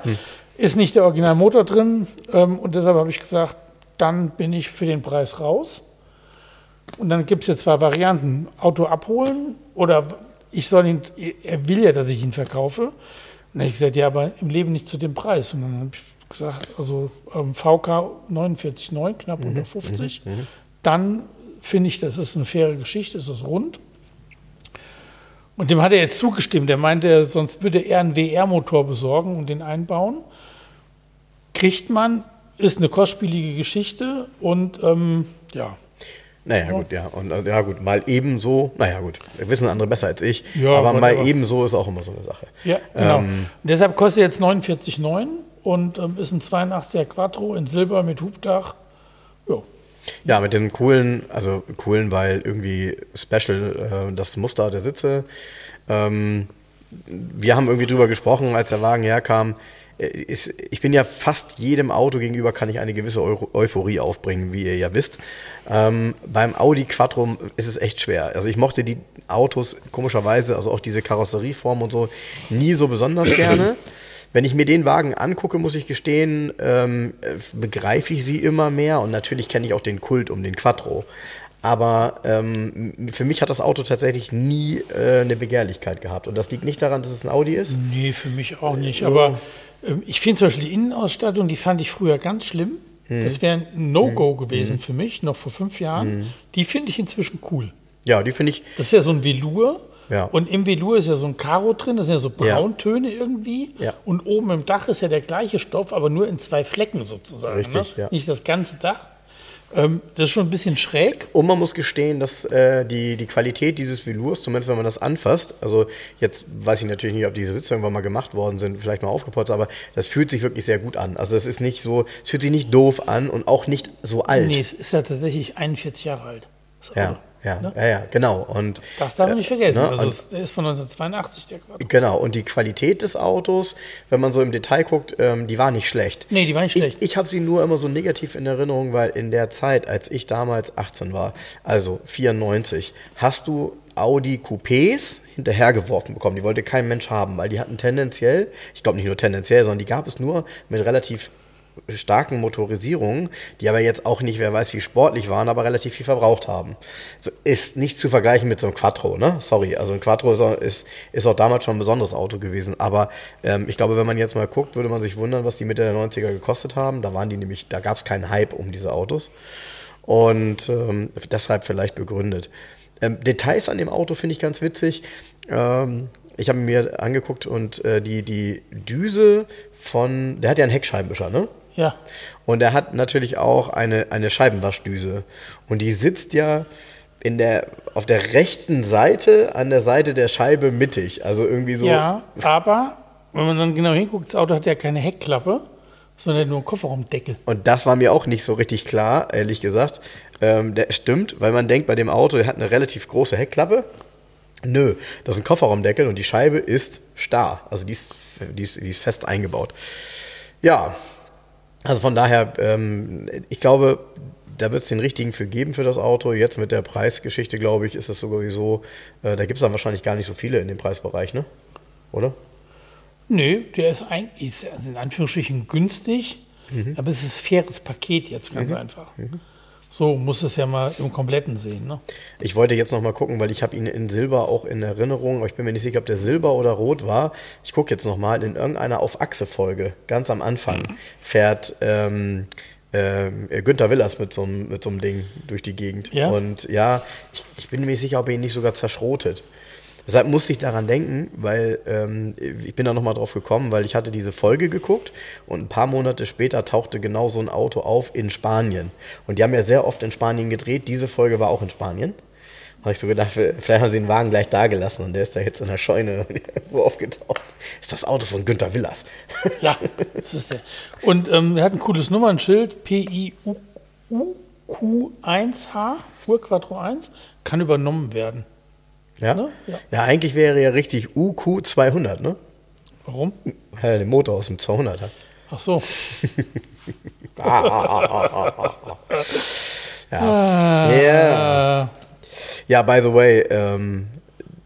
ist nicht der Originalmotor drin und deshalb habe ich gesagt, dann bin ich für den Preis raus. Und dann gibt es ja zwei Varianten, Auto abholen oder... Ich soll ihn, er will ja, dass ich ihn verkaufe. Und dann habe ich gesagt, ja, aber im Leben nicht zu dem Preis. Und dann habe ich gesagt, also VK 49,9, knapp unter 50. Dann finde ich, das ist eine faire Geschichte, es ist rund. Und dem hat er jetzt zugestimmt. Er meinte, sonst würde er einen WR-Motor besorgen und den einbauen. Kriegt man, ist eine kostspielige Geschichte und ja. Naja, gut, ja. Und ja, gut, mal ebenso, naja, gut, wissen andere besser als ich, ja, aber mal ebenso ist auch immer so eine Sache. Ja, genau. Deshalb kostet jetzt 49,9 und ist ein 82er Quattro in Silber mit Hubdach. Jo. Ja, mit den coolen, also coolen, weil irgendwie special, das Muster der Sitze. Wir haben irgendwie drüber gesprochen, als der Wagen herkam. Ich bin ja fast jedem Auto gegenüber, kann ich eine gewisse Euphorie aufbringen, wie ihr ja wisst. Beim Audi Quattro ist es echt schwer. Also ich mochte die Autos komischerweise, also auch diese Karosserieform und so, nie so besonders gerne. Wenn ich mir den Wagen angucke, muss ich gestehen, begreife ich sie immer mehr. Und natürlich kenne ich auch den Kult um den Quattro. Aber für mich hat das Auto tatsächlich nie eine Begehrlichkeit gehabt. Und das liegt nicht daran, dass es ein Audi ist? Nee, für mich auch nicht. Aber ich finde zum Beispiel die Innenausstattung, die fand ich früher ganz schlimm. Das wäre ein No-Go gewesen für mich, noch vor 5 Jahren. Die finde ich inzwischen cool. Ja, die finde ich... Das ist ja so ein Velour. Ja. Und im Velour ist ja so ein Karo drin, das sind ja so Brauntöne irgendwie. Ja. Und oben im Dach ist ja der gleiche Stoff, aber nur in 2 Flecken sozusagen. Richtig, ne? Ja. Nicht das ganze Dach. Das ist schon ein bisschen schräg. Und man muss gestehen, dass die Qualität dieses Velours, zumindest wenn man das anfasst, also jetzt weiß ich natürlich nicht, ob diese Sitze irgendwann mal gemacht worden sind, vielleicht mal aufgeputzt, aber das fühlt sich wirklich sehr gut an. Also das ist nicht so, es fühlt sich nicht doof an und auch nicht so alt. Nee, es ist ja tatsächlich 41 Jahre alt. Ja, genau. Und das darf man nicht vergessen. Ne? Also der ist von 1982, der Quattro. Genau, und die Qualität des Autos, wenn man so im Detail guckt, die war nicht schlecht. Nee, die war nicht schlecht. Ich habe sie nur immer so negativ in Erinnerung, weil in der Zeit, als ich damals 18 war, also 94, hast du Audi Coupés hinterhergeworfen bekommen. Die wollte kein Mensch haben, weil die hatten tendenziell, ich glaube nicht nur tendenziell, sondern die gab es nur mit relativ starken Motorisierungen, die aber jetzt auch nicht, wer weiß wie sportlich waren, aber relativ viel verbraucht haben. So, ist nicht zu vergleichen mit so einem Quattro, ne? Sorry, also ein Quattro ist auch damals schon ein besonderes Auto gewesen, aber ich glaube, wenn man jetzt mal guckt, würde man sich wundern, was die Mitte der 90er gekostet haben. Da waren die nämlich, da gab es keinen Hype um diese Autos und deshalb vielleicht begründet. Details an dem Auto finde ich ganz witzig. Ich habe mir angeguckt und die Düse von, der hat ja einen Heckscheibenwischer, ne? Ja. Und er hat natürlich auch eine Scheibenwaschdüse. Und die sitzt ja auf der rechten Seite, an der Seite der Scheibe mittig. Also irgendwie so. Ja, aber wenn man dann genau hinguckt, das Auto hat ja keine Heckklappe, sondern nur ein Kofferraumdeckel. Und das war mir auch nicht so richtig klar, ehrlich gesagt. Stimmt, weil man denkt, bei dem Auto, der hat eine relativ große Heckklappe. Nö, das ist ein Kofferraumdeckel und die Scheibe ist starr. Also die ist fest eingebaut. Ja, also von daher, ich glaube, da wird es den richtigen für geben für das Auto. Jetzt mit der Preisgeschichte, glaube ich, ist das sogar so, da gibt es dann wahrscheinlich gar nicht so viele in dem Preisbereich, ne? Oder? Nö, der ist eigentlich, also in Anführungsstrichen, günstig, aber es ist ein faires Paket jetzt, ganz einfach. So muss es ja mal im Kompletten sehen, ne? Ich wollte jetzt noch mal gucken, weil ich habe ihn in Silber auch in Erinnerung, aber ich bin mir nicht sicher, ob der Silber oder Rot war. Ich gucke jetzt noch mal, in irgendeiner Auf-Achse-Folge, ganz am Anfang, fährt Günther Willers mit so einem Ding durch die Gegend. Ja? Und ja, ich bin mir nicht sicher, ob er ihn nicht sogar zerschrotet. Deshalb musste ich daran denken, weil ich bin da nochmal drauf gekommen, weil ich hatte diese Folge geguckt und ein paar Monate später tauchte genau so ein Auto auf in Spanien. Und die haben ja sehr oft in Spanien gedreht. Diese Folge war auch in Spanien. Da habe ich so gedacht, vielleicht haben sie den Wagen gleich da gelassen und der ist da jetzt in der Scheune irgendwo aufgetaucht. Das ist das Auto von Günther Willers. Ja, das ist der. Und er hat ein cooles Nummernschild, PIUQ1H, Quattro 1, kann übernommen werden. Ja? Ne? Ja, eigentlich wäre ja richtig UQ200, ne? Warum? Weil er den Motor aus dem 200 hat. Ach so. Ja. Yeah. Ja, by the way,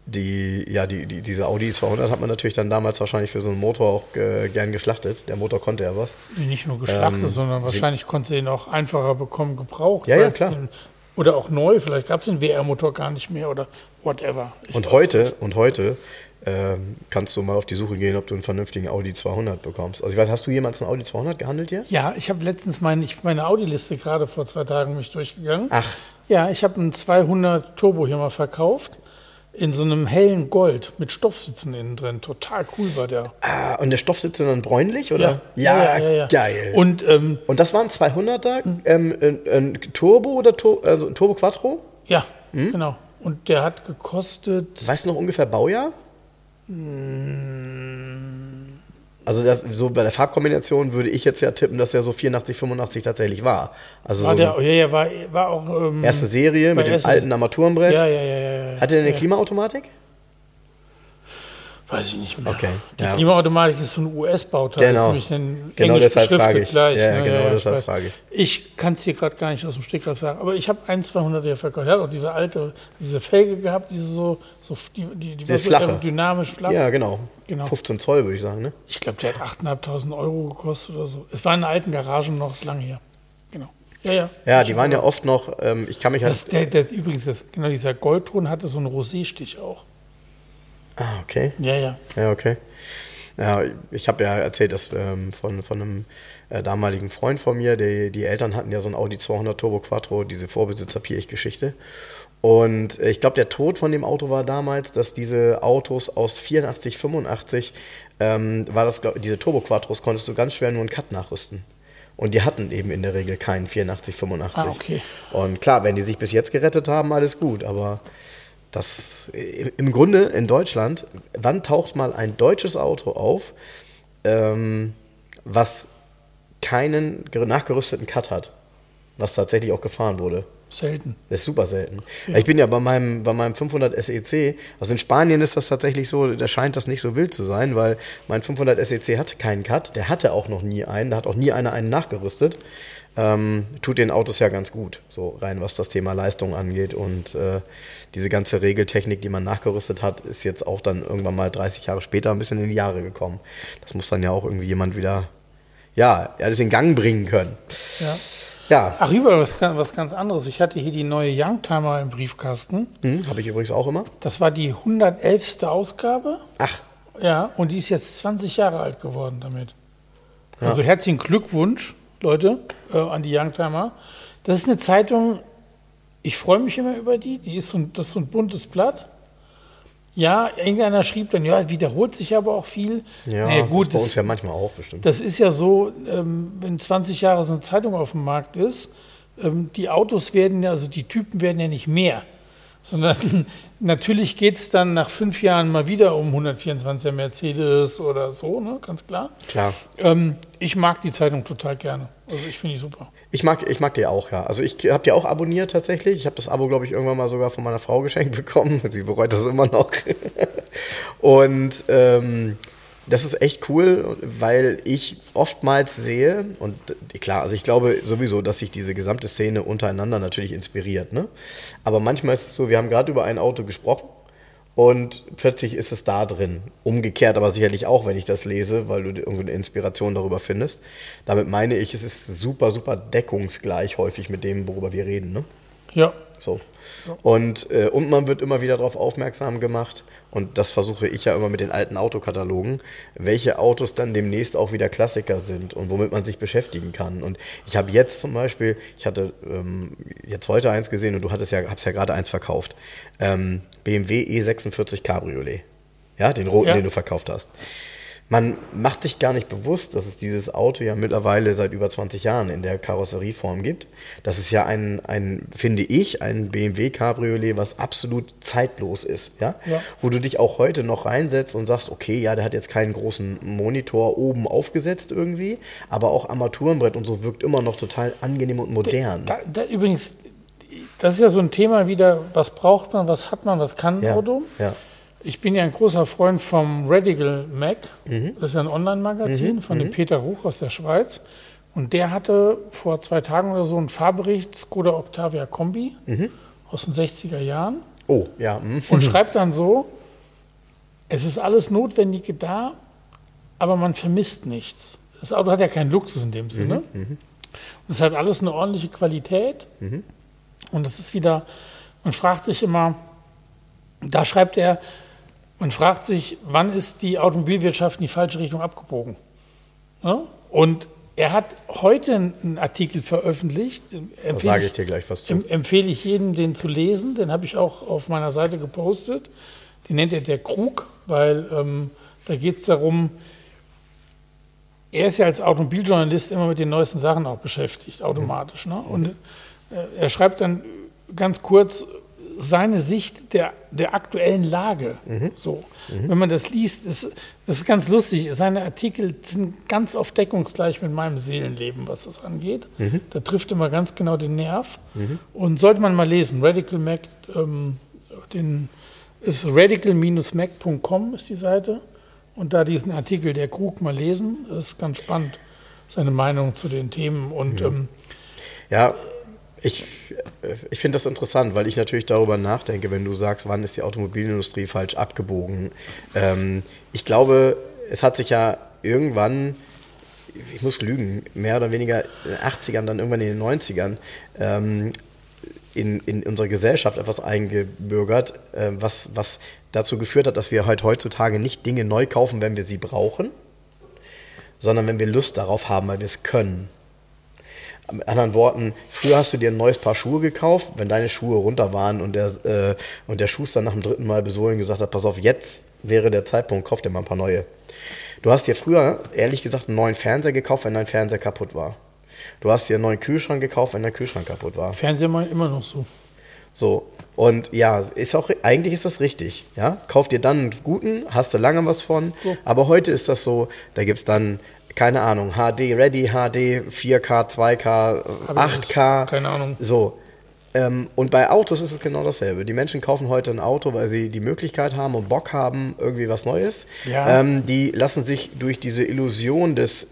diese Audi 200 hat man natürlich dann damals wahrscheinlich für so einen Motor auch gern geschlachtet. Der Motor konnte ja was. Nicht nur geschlachtet, sondern wahrscheinlich konnte den auch einfacher bekommen, gebraucht. Ja, klar. Oder auch neu, vielleicht gab es den WR-Motor gar nicht mehr oder whatever. Und heute kannst du mal auf die Suche gehen, ob du einen vernünftigen Audi 200 bekommst. Also ich weiß, hast du jemals einen Audi 200 gehandelt hier? Ja, ich habe letztens meine Audi-Liste gerade vor 2 Tagen mich durchgegangen. Ach. Ja, ich habe einen 200 Turbo hier mal verkauft. In so einem hellen Gold mit Stoffsitzen innen drin. Total cool war der. Ah, und der Stoffsitz dann bräunlich, oder? Ja. Geil. Und das war ein 200er? Ein Turbo oder also ein Turbo Quattro? Ja, genau. Und der hat gekostet... Weißt du noch ungefähr Baujahr? Also so bei der Farbkombination würde ich jetzt ja tippen, dass der so 84, 85 tatsächlich war. Also war auch... erste Serie mit dem alten Armaturenbrett. Ja. Hatte der eine Klimaautomatik? Weiß ich nicht mehr. Okay. Die Klimaautomatik ist so ein US-Bauteil. Genau, das ist nämlich ein genau englisch beschriftet gleich. Deshalb frage ich. Ich kann es hier gerade gar nicht aus dem Stegreif sagen, aber ich habe einen 200er hier verkauft. Er hat auch diese alte, diese Felge gehabt, diese so die war so aerodynamisch flach. Ja, genau. 15 Zoll würde ich sagen, ne? Ich glaube, der hat 8.500 Euro gekostet oder so. Es war in alten Garagen noch lange her. Genau. Ja. Ja, die waren ja oft noch, ich kann mich halt... Übrigens, dieser Goldton hatte so einen Rosé-Stich auch. Ah, okay. Ja, okay. Ja, ich habe ja erzählt, dass von einem damaligen Freund von mir, die Eltern hatten ja so einen Audi 200 Turbo Quattro, diese Vorbesitzer-Piech-Geschichte. Und ich glaube, der Tod von dem Auto war damals, dass diese Autos aus 84, 85, diese Turbo Quattros konntest du ganz schwer nur einen Cut nachrüsten. Und die hatten eben in der Regel keinen 84, 85. Ah, okay. Und klar, wenn die sich bis jetzt gerettet haben, alles gut, aber... Das im Grunde in Deutschland, wann taucht mal ein deutsches Auto auf, was keinen nachgerüsteten Cut hat, was tatsächlich auch gefahren wurde? Selten. Das ist super selten. Ja. Ich bin ja bei meinem 500 SEC, also in Spanien ist das tatsächlich so, da scheint das nicht so wild zu sein, weil mein 500 SEC hatte keinen Cut, der hatte auch noch nie einen, da hat auch nie einer einen nachgerüstet. Tut den Autos ja ganz gut, so rein was das Thema Leistung angeht und diese ganze Regeltechnik, die man nachgerüstet hat, ist jetzt auch dann irgendwann mal 30 Jahre später ein bisschen in die Jahre gekommen. Das muss dann ja auch irgendwie jemand wieder, alles in Gang bringen können. Ja. Ach, was ganz anderes. Ich hatte hier die neue Youngtimer im Briefkasten. Habe ich übrigens auch immer. Das war die 111. Ausgabe. Ach. Ja, und die ist jetzt 20 Jahre alt geworden damit. Ja. Also herzlichen Glückwunsch, Leute, an die Youngtimer. Das ist eine Zeitung, ich freue mich immer über die. Das ist so ein buntes Blatt. Ja, irgendeiner schrieb dann, wiederholt sich aber auch viel. Ja, gut, das ist bei uns ja manchmal auch bestimmt. Das ist ja so, wenn 20 Jahre so eine Zeitung auf dem Markt ist, die Typen werden ja nicht mehr, sondern Natürlich geht es dann nach 5 Jahren mal wieder um 124er Mercedes oder so, ne? Ganz klar. Klar. Ich mag die Zeitung total gerne. Also ich finde die super. Ich mag die auch, ja. Also ich habe die auch abonniert tatsächlich. Ich habe das Abo, glaube ich, irgendwann mal sogar von meiner Frau geschenkt bekommen. Sie bereut das immer noch. Und das ist echt cool, weil ich oftmals sehe, und klar, also ich glaube sowieso, dass sich diese gesamte Szene untereinander natürlich inspiriert, ne? Aber manchmal ist es so, wir haben gerade über ein Auto gesprochen und plötzlich ist es da drin. Umgekehrt aber sicherlich auch, wenn ich das lese, weil du irgendeine Inspiration darüber findest. Damit meine ich, es ist super, super deckungsgleich häufig mit dem, worüber wir reden, ne? Ja. So. Und man wird immer wieder darauf aufmerksam gemacht, und das versuche ich ja immer mit den alten Autokatalogen, welche Autos dann demnächst auch wieder Klassiker sind und womit man sich beschäftigen kann. Und ich habe jetzt zum Beispiel, ich hatte jetzt heute eins gesehen und du hast ja gerade eins verkauft, BMW E46 Cabriolet, ja, den roten, ja, den du verkauft hast. Man macht sich gar nicht bewusst, dass es dieses Auto ja mittlerweile seit über 20 Jahren in der Karosserieform gibt. Das ist ja ein, finde ich, ein BMW Cabriolet, was absolut zeitlos ist. Ja? Ja. Wo du dich auch heute noch reinsetzt und sagst, okay, ja, der hat jetzt keinen großen Monitor oben aufgesetzt irgendwie, aber auch Armaturenbrett und so wirkt immer noch total angenehm und modern. Übrigens, das ist ja so ein Thema wieder, was braucht man, was hat man, was kann ein Auto? Ja. Ich bin ja ein großer Freund vom Radical Mac, das ist ja ein Online-Magazin von dem Peter Ruch aus der Schweiz. Und der hatte vor 2 Tagen oder so einen Fahrbericht, Skoda Octavia Kombi aus den 60er Jahren. Oh, ja. Und schreibt dann so, es ist alles Notwendige da, aber man vermisst nichts. Das Auto hat ja keinen Luxus in dem Sinne. Und es hat alles eine ordentliche Qualität. Und das ist wieder, man fragt sich immer, da schreibt er, man fragt sich, wann ist die Automobilwirtschaft in die falsche Richtung abgebogen? Ja? Und er hat heute einen Artikel veröffentlicht. Da sage ich dir gleich was zu. Empfehle ich jedem, den zu lesen. Den habe ich auch auf meiner Seite gepostet. Den nennt er der Krug, weil da geht es darum, er ist ja als Automobiljournalist immer mit den neuesten Sachen auch beschäftigt, automatisch. Ne? Und er schreibt dann ganz kurz seine Sicht der aktuellen Lage. So. Wenn man das liest, das ist ganz lustig. Seine Artikel sind ganz oft deckungsgleich mit meinem Seelenleben, was das angeht. Da trifft immer ganz genau den Nerv. Und sollte man mal lesen, Radical Mac, ist radical-mac.com ist die Seite. Und da diesen Artikel, der Krug, mal lesen, ist ganz spannend, seine Meinung zu den Themen. Und ja. Ich finde das interessant, weil ich natürlich darüber nachdenke, wenn du sagst, wann ist die Automobilindustrie falsch abgebogen. Ich glaube, es hat sich ja irgendwann, ich muss lügen, mehr oder weniger in den 80ern, dann irgendwann in den 90ern, in unserer Gesellschaft etwas eingebürgert, was dazu geführt hat, dass wir halt heutzutage nicht Dinge neu kaufen, wenn wir sie brauchen, sondern wenn wir Lust darauf haben, weil wir es können. Mit anderen Worten, früher hast du dir ein neues Paar Schuhe gekauft, wenn deine Schuhe runter waren und der Schuster nach dem 3. Mal besohlen gesagt hat, pass auf, jetzt wäre der Zeitpunkt, kauf dir mal ein paar neue. Du hast dir früher, ehrlich gesagt, einen neuen Fernseher gekauft, wenn dein Fernseher kaputt war. Du hast dir einen neuen Kühlschrank gekauft, wenn dein Kühlschrank kaputt war. Fernseher mal immer noch so. So, und ja, eigentlich ist das richtig, ja? Kauf dir dann einen guten, hast du lange was von, so. Aber heute ist das so, da gibt's dann keine Ahnung, HD, Ready, HD, 4K, 2K, 8K. Keine Ahnung. So. Und bei Autos ist es genau dasselbe. Die Menschen kaufen heute ein Auto, weil sie die Möglichkeit haben und Bock haben, irgendwie was Neues. Ja. Die lassen sich durch diese Illusion des,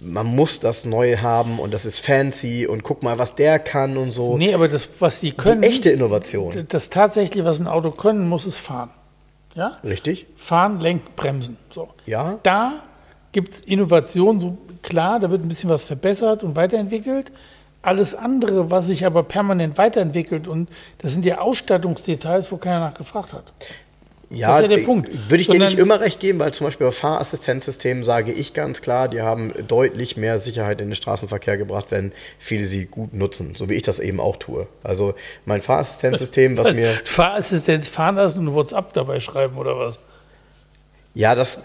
man muss das Neue haben und das ist fancy und guck mal, was der kann und so. Nee, aber das, was die können. Die echte Innovation. Das tatsächlich, was ein Auto können muss, ist fahren. Ja? Richtig. Fahren, lenken, bremsen. So. Ja. Da gibt es Innovationen, so klar, da wird ein bisschen was verbessert und weiterentwickelt. Alles andere, was sich aber permanent weiterentwickelt, und das sind ja Ausstattungsdetails, wo keiner nachgefragt hat. Ja, das ist ja der Punkt. Würde ich dir nicht immer recht geben, weil zum Beispiel bei Fahrassistenzsystemen sage ich ganz klar, die haben deutlich mehr Sicherheit in den Straßenverkehr gebracht, wenn viele sie gut nutzen, so wie ich das eben auch tue. Also mein Fahrassistenzsystem, was mir... Fahrassistenz fahren lassen und WhatsApp dabei schreiben oder was? Ja, das...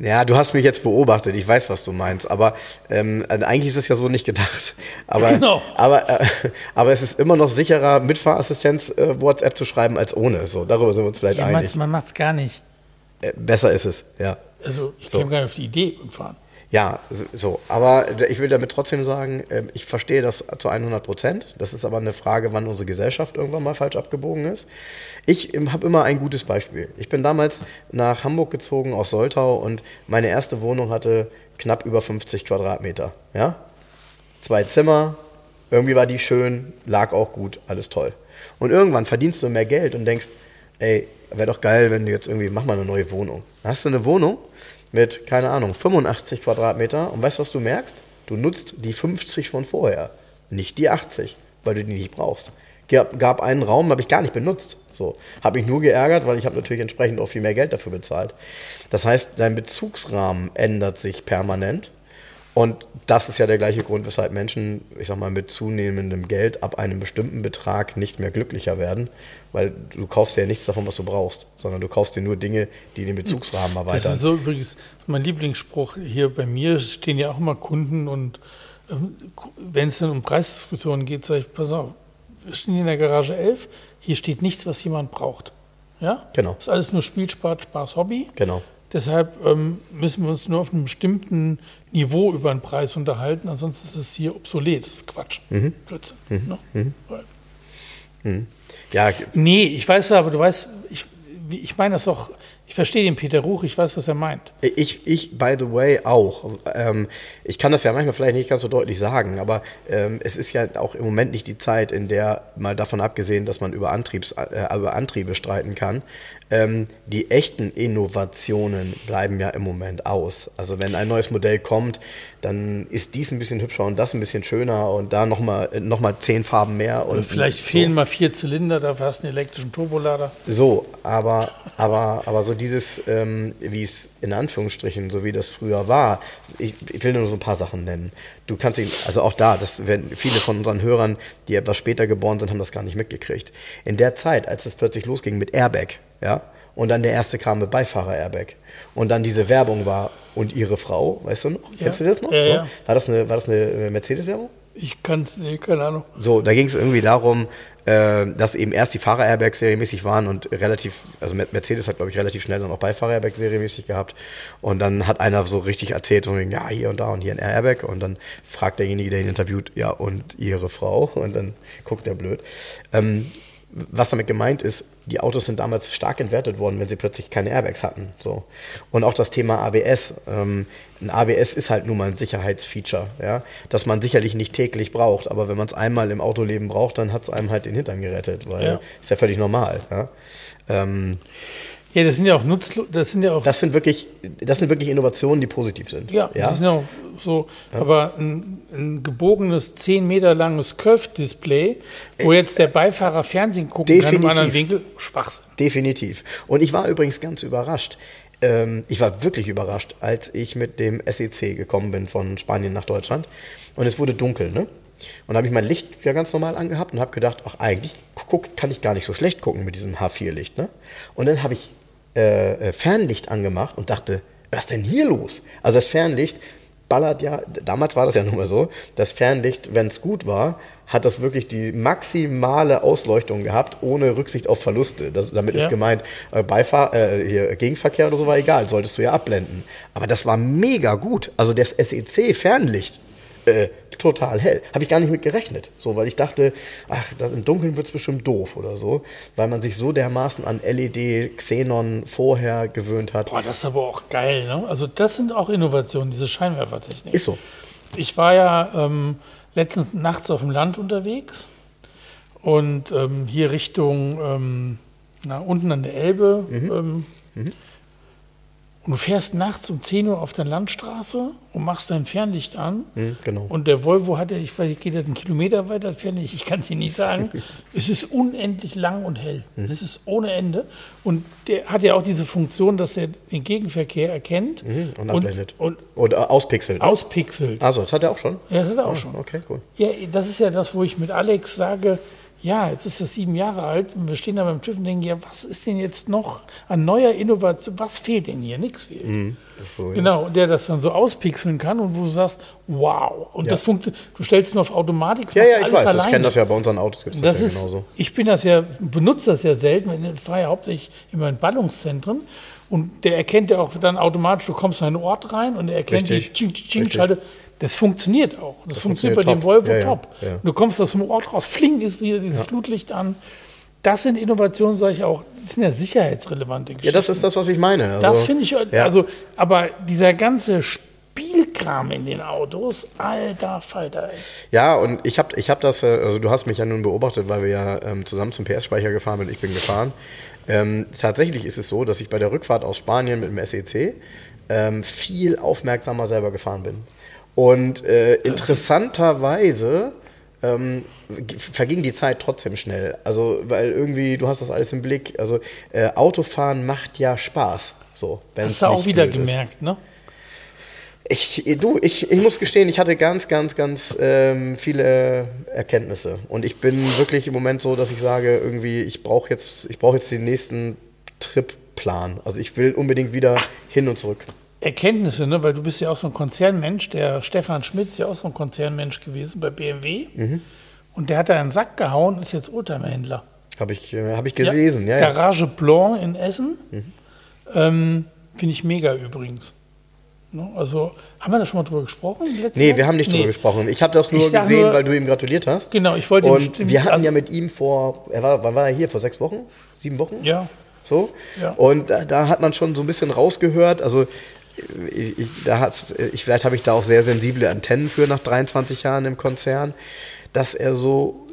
Ja, du hast mich jetzt beobachtet, ich weiß, was du meinst, aber eigentlich ist es ja so nicht gedacht. Aber, genau. aber es ist immer noch sicherer, Mitfahrassistenz WhatsApp zu schreiben als ohne. So, darüber sind wir uns vielleicht einig. Man macht es gar nicht. Besser ist es, ja. Also ich käme gar nicht auf die Idee im Fahren. Ja, so. Aber ich will damit trotzdem sagen, ich verstehe das zu 100%. Das ist aber eine Frage, wann unsere Gesellschaft irgendwann mal falsch abgebogen ist. Ich habe immer ein gutes Beispiel. Ich bin damals nach Hamburg gezogen, aus Soltau, und meine erste Wohnung hatte knapp über 50 Quadratmeter. Ja? 2 Zimmer, irgendwie war die schön, lag auch gut, alles toll. Und irgendwann verdienst du mehr Geld und denkst, ey, wäre doch geil, wenn du jetzt irgendwie, mach mal eine neue Wohnung. Dann hast du eine Wohnung mit, keine Ahnung, 85 Quadratmeter. Und weißt du, was du merkst? Du nutzt die 50 von vorher, nicht die 80, weil du die nicht brauchst. Gab einen Raum, habe ich gar nicht benutzt. So, habe mich nur geärgert, weil ich habe natürlich entsprechend auch viel mehr Geld dafür bezahlt. Das heißt, dein Bezugsrahmen ändert sich permanent. Und das ist ja der gleiche Grund, weshalb Menschen, ich sag mal, mit zunehmendem Geld ab einem bestimmten Betrag nicht mehr glücklicher werden, weil du kaufst ja nichts davon, was du brauchst, sondern du kaufst dir nur Dinge, die den Bezugsrahmen erweitern. Das ist so übrigens mein Lieblingsspruch hier bei mir, stehen ja auch immer Kunden und wenn es dann um Preisdiskussionen geht, sage ich, pass auf, wir stehen in der Garage 11, hier steht nichts, was jemand braucht. Ja? Genau. Das ist alles nur Spiel, Spaß, Hobby. Genau. Deshalb müssen wir uns nur auf einem bestimmten Niveau über den Preis unterhalten, ansonsten ist es hier obsolet, das ist Quatsch. Mhm. Blödsinn. Mhm. Ne? Mhm. Mhm. Ja. Nee, ich weiß, aber du weißt, ich meine das auch, ich verstehe den Peter Ruch, ich weiß, was er meint. Ich by the way, auch. Ich kann das ja manchmal vielleicht nicht ganz so deutlich sagen, aber es ist ja auch im Moment nicht die Zeit, in der, mal davon abgesehen, dass man über Antriebe streiten kann, die echten Innovationen bleiben ja im Moment aus. Also wenn ein neues Modell kommt, dann ist dies ein bisschen hübscher und das ein bisschen schöner und da noch mal 10 Farben mehr. Und vielleicht fehlen mal 4 Zylinder, dafür hast du einen elektrischen Turbolader. So, aber so dieses, wie es in Anführungsstrichen, so wie das früher war, ich will nur so ein paar Sachen nennen. Du kannst dich, also auch da, das werden viele von unseren Hörern, die etwas später geboren sind, haben das gar nicht mitgekriegt. In der Zeit, als es plötzlich losging mit Airbag, ja, und dann der erste kam mit Beifahrer-Airbag und dann diese Werbung war und ihre Frau, weißt du noch? Ja. Kennst du das noch? Ja, ja. War das eine Mercedes-Werbung? Ich kann's nicht, keine Ahnung. So, da ging es irgendwie darum, dass eben erst die Fahrer-Airbags serienmäßig waren und relativ, also Mercedes hat, glaube ich, relativ schnell dann auch Beifahrer-Airbags serienmäßig gehabt und dann hat einer so richtig erzählt und ja, hier und da und hier ein Airbag und dann fragt derjenige, der ihn interviewt, ja, und ihre Frau und dann guckt er blöd. Was damit gemeint ist, die Autos sind damals stark entwertet worden, wenn sie plötzlich keine Airbags hatten. So. Und auch das Thema ABS. Ein ABS ist halt nun mal ein Sicherheitsfeature, ja? Das man sicherlich nicht täglich braucht, aber wenn man es einmal im Autoleben braucht, dann hat es einem halt den Hintern gerettet, weil ist ja völlig normal. Ja? Ja, das sind ja auch Das sind wirklich Innovationen, die positiv sind. Ja, ja? Das sind auch so. Ja. Aber ein gebogenes 10 Meter langes Curve-Display, wo jetzt der Beifahrer Fernsehen gucken kann im anderen Winkel, Schwachsinn. Definitiv. Und ich war übrigens ganz überrascht. Ich war wirklich überrascht, als ich mit dem SEC gekommen bin von Spanien nach Deutschland. Und es wurde dunkel, ne? Und da habe ich mein Licht ja ganz normal angehabt und habe gedacht, ach, eigentlich kann ich gar nicht so schlecht gucken mit diesem H4-Licht, ne? Und dann habe ich Fernlicht angemacht und dachte, was ist denn hier los? Also das Fernlicht ballert ja, damals war das ja nun mal so, das Fernlicht, wenn es gut war, hat das wirklich die maximale Ausleuchtung gehabt, ohne Rücksicht auf Verluste. Damit ist gemeint, Gegenverkehr oder so war egal, solltest du ja abblenden. Aber das war mega gut. Also das SEC-Fernlicht, total hell. Habe ich gar nicht mit gerechnet, so, weil ich dachte, ach, das im Dunkeln wird es bestimmt doof oder so, weil man sich so dermaßen an LED, Xenon vorher gewöhnt hat. Boah, das ist aber auch geil, ne? Also das sind auch Innovationen, diese Scheinwerfertechnik. Ist so. Ich war ja letztens nachts auf dem Land unterwegs und hier Richtung, unten an der Elbe. Mhm. Und du fährst nachts um 10 Uhr auf der Landstraße und machst dein Fernlicht an. Genau. Und der Volvo hat ja, ich weiß nicht, geht das 1 Kilometer weiter, das Fernlicht, ich kann es dir nicht sagen. Es ist unendlich lang und hell. Es ist ohne Ende. Und der hat ja auch diese Funktion, dass er den Gegenverkehr erkennt. Und abblendet. Und auspixelt. Auspixelt. Also, das hat er auch schon? Ja, das hat er auch schon. Okay, cool. Ja, das ist ja das, wo ich mit Alex sage, ja, jetzt ist er 7 Jahre alt und wir stehen da beim TÜV und denken, ja, was ist denn jetzt noch an neuer Innovation, was fehlt denn hier? Nichts fehlt. So, ja. Genau, und der das dann so auspixeln kann und wo du sagst, wow. Und das funktioniert, du stellst nur auf Automatik. Ja, ja, ich weiß, alleine. Ich kenne das ja bei unseren Autos, gibt es das ja ist, genauso. Ich bin das ja, benutze das ja selten, ich fahre ja hauptsächlich immer in Ballungszentren. Und der erkennt ja auch dann automatisch, du kommst in einen Ort rein und er erkennt die Ching-Ching-Schalte. Das funktioniert auch. Das funktioniert bei dem Volvo top. Ja. Du kommst aus dem Ort raus, fling ist wieder dieses Flutlicht an. Das sind Innovationen, sage ich auch, das sind ja sicherheitsrelevante Geschichten. Ja, das ist das, was ich meine. Also, das finde ich, also, aber dieser ganze Spielkram in den Autos, alter Falter. Ey. Ja, und ich hab das, also du hast mich ja nun beobachtet, weil wir ja zusammen zum PS-Speicher gefahren sind, ich bin gefahren. Tatsächlich ist es so, dass ich bei der Rückfahrt aus Spanien mit dem SEC viel aufmerksamer selber gefahren bin. Und interessanterweise verging die Zeit trotzdem schnell. Also, weil irgendwie, du hast das alles im Blick. Also, Autofahren macht ja Spaß. So, hast du auch wieder gemerkt, ne? Ich muss gestehen, ich hatte ganz viele Erkenntnisse. Und ich bin wirklich im Moment so, dass ich sage, irgendwie, ich brauche jetzt den nächsten Tripplan. Also ich will unbedingt wieder hin und zurück. Erkenntnisse, ne? Weil du bist ja auch so ein Konzernmensch. Der Stefan Schmidt ist ja auch so ein Konzernmensch gewesen bei BMW. Mhm. Und der hat da einen Sack gehauen und ist jetzt Oldtimerhändler. Hab ich gelesen, ja. Garage Blanc in Essen. Mhm. Finde ich mega übrigens. Also, haben wir da schon mal drüber gesprochen? Nee, wir haben nicht drüber gesprochen. Ich habe das nur gesehen, weil du ihm gratuliert hast. Genau, ich wollte ihm stimmen. Wir hatten ja mit ihm wann war er hier? Vor 6 Wochen? 7 Wochen? Ja. So? Ja. Und da hat man schon so ein bisschen rausgehört. Also, vielleicht habe ich da auch sehr sensible Antennen für nach 23 Jahren im Konzern, dass er so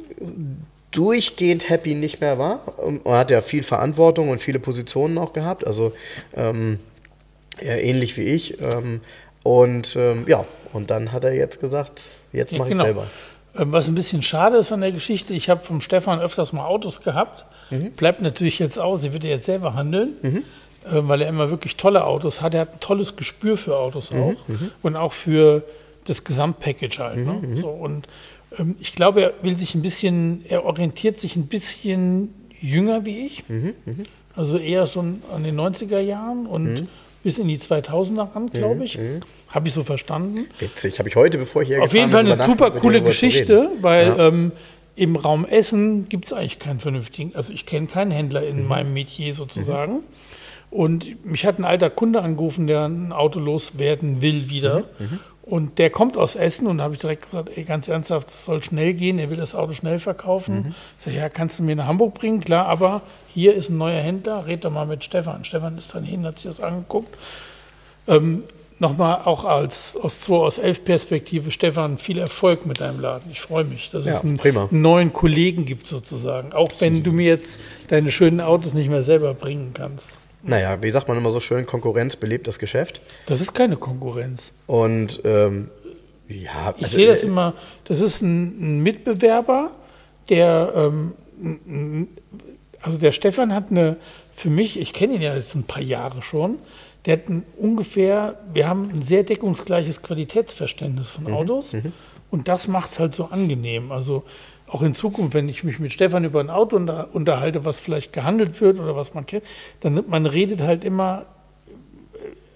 durchgehend happy nicht mehr war. Und er hat ja viel Verantwortung und viele Positionen auch gehabt. Also, ähnlich wie ich. Und dann hat er jetzt gesagt, jetzt mache ich selber. Was ein bisschen schade ist an der Geschichte, ich habe vom Stefan öfters mal Autos gehabt. Mhm. Bleibt natürlich jetzt aus, sie wird jetzt selber handeln, weil er immer wirklich tolle Autos hat. Er hat ein tolles Gespür für Autos auch und auch für das Gesamtpackage halt. Ne? So, und ich glaube, er orientiert sich ein bisschen jünger wie ich. Also eher schon an den 90er Jahren und bis in die 2000er ran, glaube ich. Habe ich so verstanden. Witzig, habe ich heute, bevor ich hier gefahren bin. Auf jeden Fall eine super coole Geschichte, weil im Raum Essen gibt es eigentlich keinen vernünftigen, also ich kenne keinen Händler in meinem Metier sozusagen. Und mich hat ein alter Kunde angerufen, der ein Auto loswerden will wieder. Und der kommt aus Essen und habe ich direkt gesagt, ey, ganz ernsthaft, es soll schnell gehen, er will das Auto schnell verkaufen. Ich sage, ja, kannst du mir nach Hamburg bringen? Klar, aber hier ist ein neuer Händler, red doch mal mit Stefan. Stefan ist dann hin, hat sich das angeguckt. Nochmal auch aus 2 aus 11 Perspektive, Stefan, viel Erfolg mit deinem Laden. Ich freue mich, dass es einen neuen Kollegen gibt sozusagen, auch wenn du mir jetzt deine schönen Autos nicht mehr selber bringen kannst. Naja, wie sagt man immer so schön, Konkurrenz belebt das Geschäft. Das ist keine Konkurrenz. Und ich sehe das immer, das ist ein Mitbewerber, der Stefan hat für mich, ich kenne ihn ja jetzt ein paar Jahre schon, der hat wir haben ein sehr deckungsgleiches Qualitätsverständnis von Autos und das macht es halt so angenehm. Also auch in Zukunft, wenn ich mich mit Stefan über ein Auto unterhalte, was vielleicht gehandelt wird oder was man kennt, dann man redet halt immer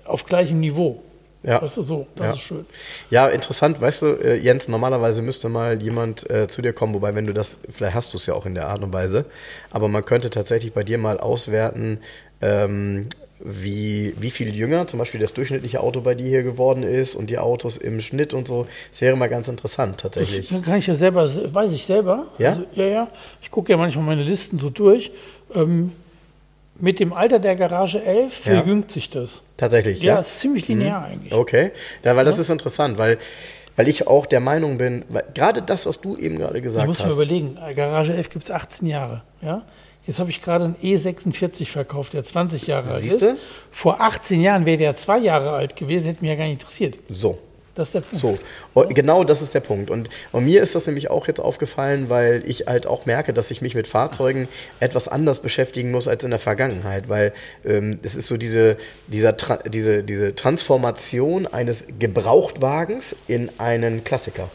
auf gleichem Niveau. Ja. Weißt du, so, das ist schön. Ja, interessant, weißt du, Jens, normalerweise müsste mal jemand zu dir kommen, wobei, wenn du das, vielleicht hast du es ja auch in der Art und Weise, aber man könnte tatsächlich bei dir mal auswerten, wie viel jünger zum Beispiel das durchschnittliche Auto bei dir hier geworden ist und die Autos im Schnitt und so. Das wäre mal ganz interessant tatsächlich. Das kann ich ja selber, weiß ich selber. Ja? Also, ja. Ich gucke ja manchmal meine Listen so durch. Mit dem Alter der Garage 11 verjüngt sich das. Tatsächlich, ja. Ja, ist ziemlich linear eigentlich. Okay, ja, weil das ist interessant, weil ich auch der Meinung bin, gerade das, was du eben gerade gesagt hast. Da muss man überlegen, Garage 11 gibt es 18 Jahre, ja. Jetzt habe ich gerade einen E46 verkauft, der 20 Jahre alt ist. Vor 18 Jahren wäre der 2 Jahre alt gewesen, hätte mich ja gar nicht interessiert. So. Das ist der Punkt. So. Und genau das ist der Punkt. Und mir ist das nämlich auch jetzt aufgefallen, weil ich halt auch merke, dass ich mich mit Fahrzeugen etwas anders beschäftigen muss als in der Vergangenheit. Weil es ist so diese Transformation eines Gebrauchtwagens in einen Klassiker.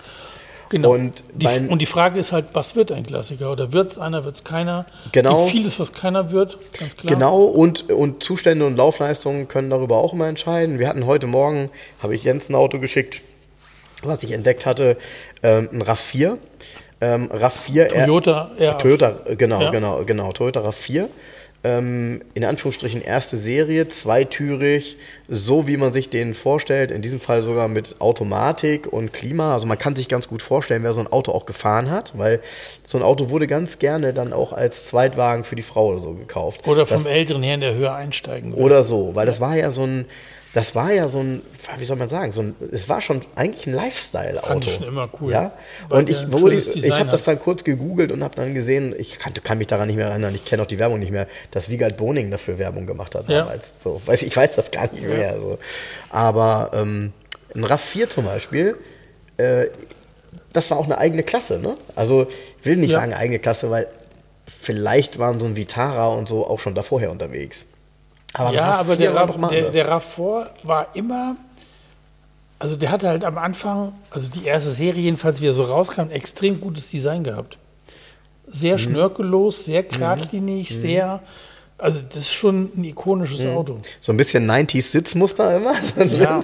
Genau. Und die Frage ist halt, was wird ein Klassiker? Oder wird es einer, wird es keiner? Genau. Es gibt vieles, was keiner wird, ganz klar. Genau, und Zustände und Laufleistungen können darüber auch immer entscheiden. Wir hatten heute Morgen, habe ich Jens ein Auto geschickt, was ich entdeckt hatte, ein RAV4. RAV4 Toyota RAV4. In Anführungsstrichen erste Serie, zweitürig, so wie man sich den vorstellt, in diesem Fall sogar mit Automatik und Klima. Also man kann sich ganz gut vorstellen, wer so ein Auto auch gefahren hat, weil so ein Auto wurde ganz gerne dann auch als Zweitwagen für die Frau oder so gekauft. Oder vom älteren Herrn, der höher einsteigen will. Oder so, weil das war ja so ein, es war schon eigentlich ein Lifestyle-Auto. Fand ich schon immer cool. Ja? Und ich habe das dann kurz gegoogelt und habe dann gesehen, ich kann mich daran nicht mehr erinnern, ich kenne auch die Werbung nicht mehr, dass Wiegald Boning dafür Werbung gemacht hat damals. Ja. So, ich weiß das gar nicht mehr. So. Aber ein RAV4 zum Beispiel, das war auch eine eigene Klasse. Ne? Also ich will nicht sagen eigene Klasse, weil vielleicht waren so ein Vitara und so auch schon da vorher unterwegs. Aber der RAV4 war immer, also der hatte halt am Anfang, also die erste Serie jedenfalls, wie er so rauskam, extrem gutes Design gehabt. Sehr schnörkellos, sehr geradlinig, sehr, also das ist schon ein ikonisches Auto. So ein bisschen 90s Sitzmuster immer. Ja,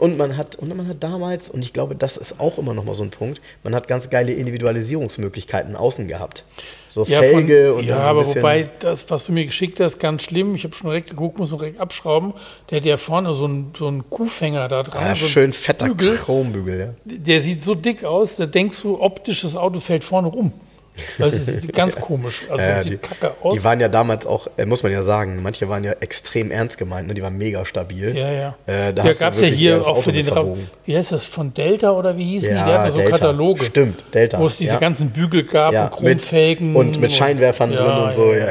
man hat damals, und ich glaube, das ist auch immer noch mal so ein Punkt, man hat ganz geile Individualisierungsmöglichkeiten außen gehabt. So Felge und so ein bisschen. Ja, aber wobei, das, was du mir geschickt hast, ganz schlimm. Ich habe schon direkt geguckt, muss man direkt abschrauben. Der hat ja vorne so einen Kuhfänger da dran. Ja, so schön fetter Chrombügel. Ja. Der sieht so dick aus, da denkst du, optisch, das Auto fällt vorne um. Also das ist ganz komisch. Also das sieht kacke aus. Die waren ja damals auch, muss man ja sagen, manche waren ja extrem ernst gemeint, ne? Die waren mega stabil. Ja, ja. Da gab es ja hier auch für den Raum. Wie heißt das? Von Delta oder wie hießen die? Die hatten so Kataloge. Stimmt, Delta. Wo es diese ganzen Bügel gab und Chromfelgen. Und mit Scheinwerfern drin und so. Ja.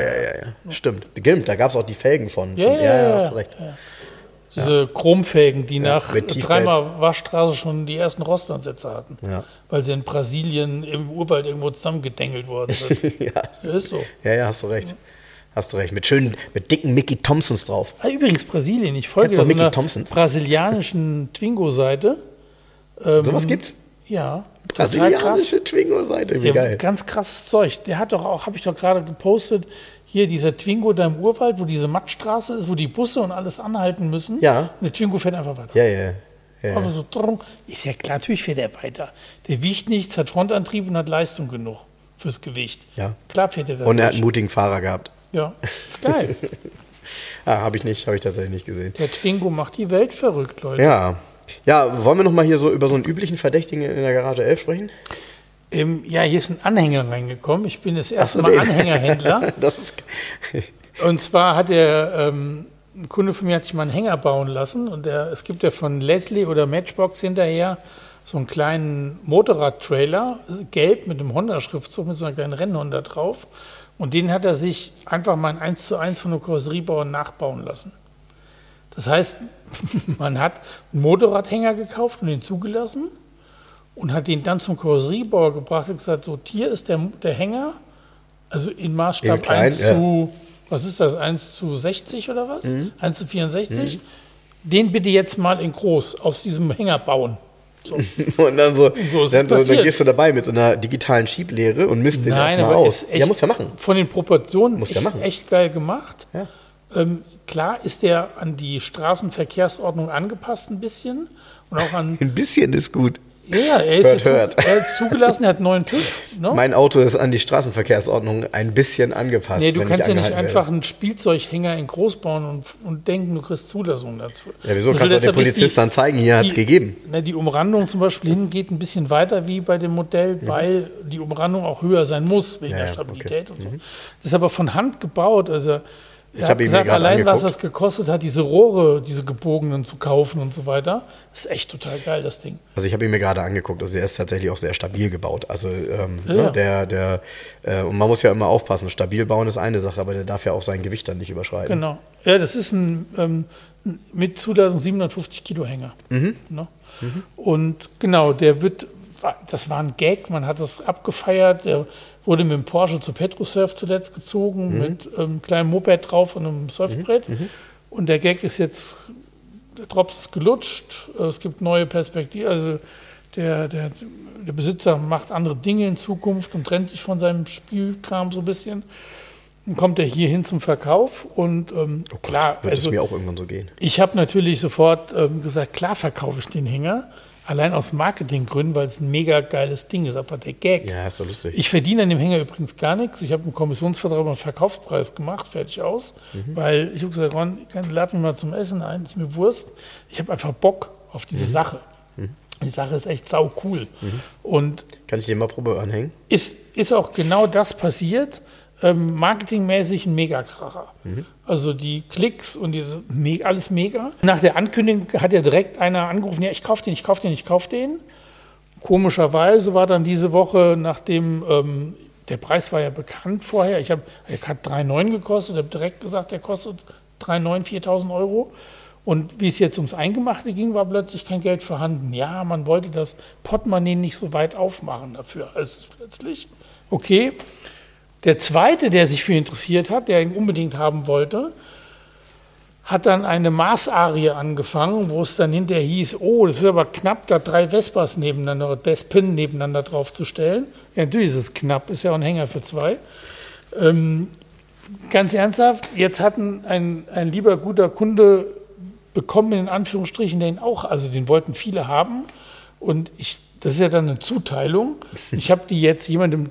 Stimmt. Da gab es auch die Felgen von. Ja, hast du recht. Ja. Diese Chromfelgen, die nach dreimal Waschstraße schon die ersten Rostansätze hatten, weil sie in Brasilien im Urwald irgendwo zusammengedengelt worden sind. Das ist so. Ja, hast du recht. Ja. Hast du recht. Mit dicken Mickey Thompsons drauf. Übrigens Brasilien. Ich folge so einer brasilianischen Twingo-Seite. Sowas gibt's? Ja. Brasilianische Twingo-Seite. Wie geil. Ganz krasses Zeug. Der hat doch auch, habe ich doch gerade gepostet. Hier dieser Twingo da im Urwald, wo diese Mattstraße ist, wo die Busse und alles anhalten müssen. Ja. Und der Twingo fährt einfach weiter. Ja. Aber so drung. Ist ja klar, natürlich fährt er weiter. Der wiegt nichts, hat Frontantrieb und hat Leistung genug fürs Gewicht. Ja. Klar fährt er da. Und er hat einen mutigen Fahrer gehabt. Ja, ist geil. Habe ich tatsächlich nicht gesehen. Der Twingo macht die Welt verrückt, Leute. Ja, wollen wir nochmal hier so über so einen üblichen Verdächtigen in der Garage 11 sprechen? Hier ist ein Anhänger reingekommen. Ich bin das erste Mal Anhängerhändler. Und zwar hat ein Kunde von mir hat sich mal einen Hänger bauen lassen. Und es gibt ja von Leslie oder Matchbox hinterher so einen kleinen Motorrad-Trailer, gelb mit einem Honda-Schriftzug, mit so einer kleinen Rennhonda drauf. Und den hat er sich einfach mal in 1:1 von einem Karosseriebauer nachbauen lassen. Das heißt, man hat einen Motorradhänger gekauft und den zugelassen. Und hat den dann zum Karosseriebauer gebracht und gesagt, so, hier ist der Hänger, also in Maßstab 1 zu 60 oder was? 1 zu 64. Den bitte jetzt mal in groß aus diesem Hänger bauen. So. Und dann so, und so dann gehst du dabei mit so einer digitalen Schieblehre und misst den erstmal aus. Echt, muss ja machen. Von den Proportionen echt geil gemacht. Ja. Klar ist der an die Straßenverkehrsordnung angepasst ein bisschen. Und auch an ein bisschen ist gut. Ja, er ist zugelassen, er hat einen neuen TÜV. Ne? Mein Auto ist an die Straßenverkehrsordnung ein bisschen angepasst. Nee, du kannst ja nicht einfach einen Spielzeughänger in groß bauen und denken, du kriegst Zulassung dazu. Ja, wieso kannst du den Polizisten dann zeigen, hier hat es gegeben? Die Umrandung zum Beispiel geht ein bisschen weiter wie bei dem Modell, weil die Umrandung auch höher sein muss, wegen der Stabilität und so. Das ist aber von Hand gebaut, also... Er hat gesagt, allein was das gekostet hat, diese Rohre, diese gebogenen zu kaufen und so weiter, ist echt total geil, das Ding. Also ich habe ihn mir gerade angeguckt, also er ist tatsächlich auch sehr stabil gebaut. Also und man muss ja immer aufpassen, stabil bauen ist eine Sache, aber der darf ja auch sein Gewicht dann nicht überschreiten. Genau, ja, das ist ein mit Zuladung 750 Kilo Hänger. Ne? Und genau, das war ein Gag, man hat das abgefeiert, der wurde mit dem Porsche zu Petrosurf zuletzt gezogen, mit einem kleinen Moped drauf und einem Surfbrett. Und der Gag ist jetzt, der Drops ist gelutscht, es gibt neue Perspektiven, also der Besitzer macht andere Dinge in Zukunft und trennt sich von seinem Spielkram so ein bisschen. Dann kommt er hier hin zum Verkauf und oh Gott, klar, wird es mir auch irgendwann so gehen. Ich habe natürlich sofort gesagt, klar verkaufe ich den Hänger, allein aus Marketinggründen, weil es ein mega geiles Ding ist, aber der Gag. Ja, ist doch lustig. Ich verdiene an dem Hänger übrigens gar nichts. Ich habe einen Kommissionsvertrag über den Verkaufspreis gemacht, fertig aus, weil ich habe gesagt, Ron, ich lade mich mal zum Essen ein, ist mir Wurst. Ich habe einfach Bock auf diese Sache. Die Sache ist echt sau cool. Und kann ich dir mal Probe anhängen? Ist auch genau das passiert. Marketingmäßig ein Megakracher. Also die Klicks und diese alles mega. Nach der Ankündigung hat ja direkt einer angerufen, ja, ich kaufe den. Komischerweise war dann diese Woche, nachdem der Preis war ja bekannt vorher, er hat 3,9 gekostet, habe direkt gesagt, der kostet 3,9, 4.000 Euro. Und wie es jetzt ums Eingemachte ging, war plötzlich kein Geld vorhanden. Ja, man wollte das Portemonnaie nicht so weit aufmachen dafür. Also plötzlich, okay. Der zweite, der sich für ihn interessiert hat, der ihn unbedingt haben wollte, hat dann eine Maßarie angefangen, wo es dann hinterher hieß, oh, das ist aber knapp, da 3 Vespas nebeneinander oder Vespen nebeneinander draufzustellen. Ja, natürlich ist es knapp, ist ja auch ein Hänger für 2. Ganz ernsthaft, jetzt hat ein lieber guter Kunde bekommen, in Anführungsstrichen, den auch, also den wollten viele haben und das ist ja dann eine Zuteilung. Ich habe den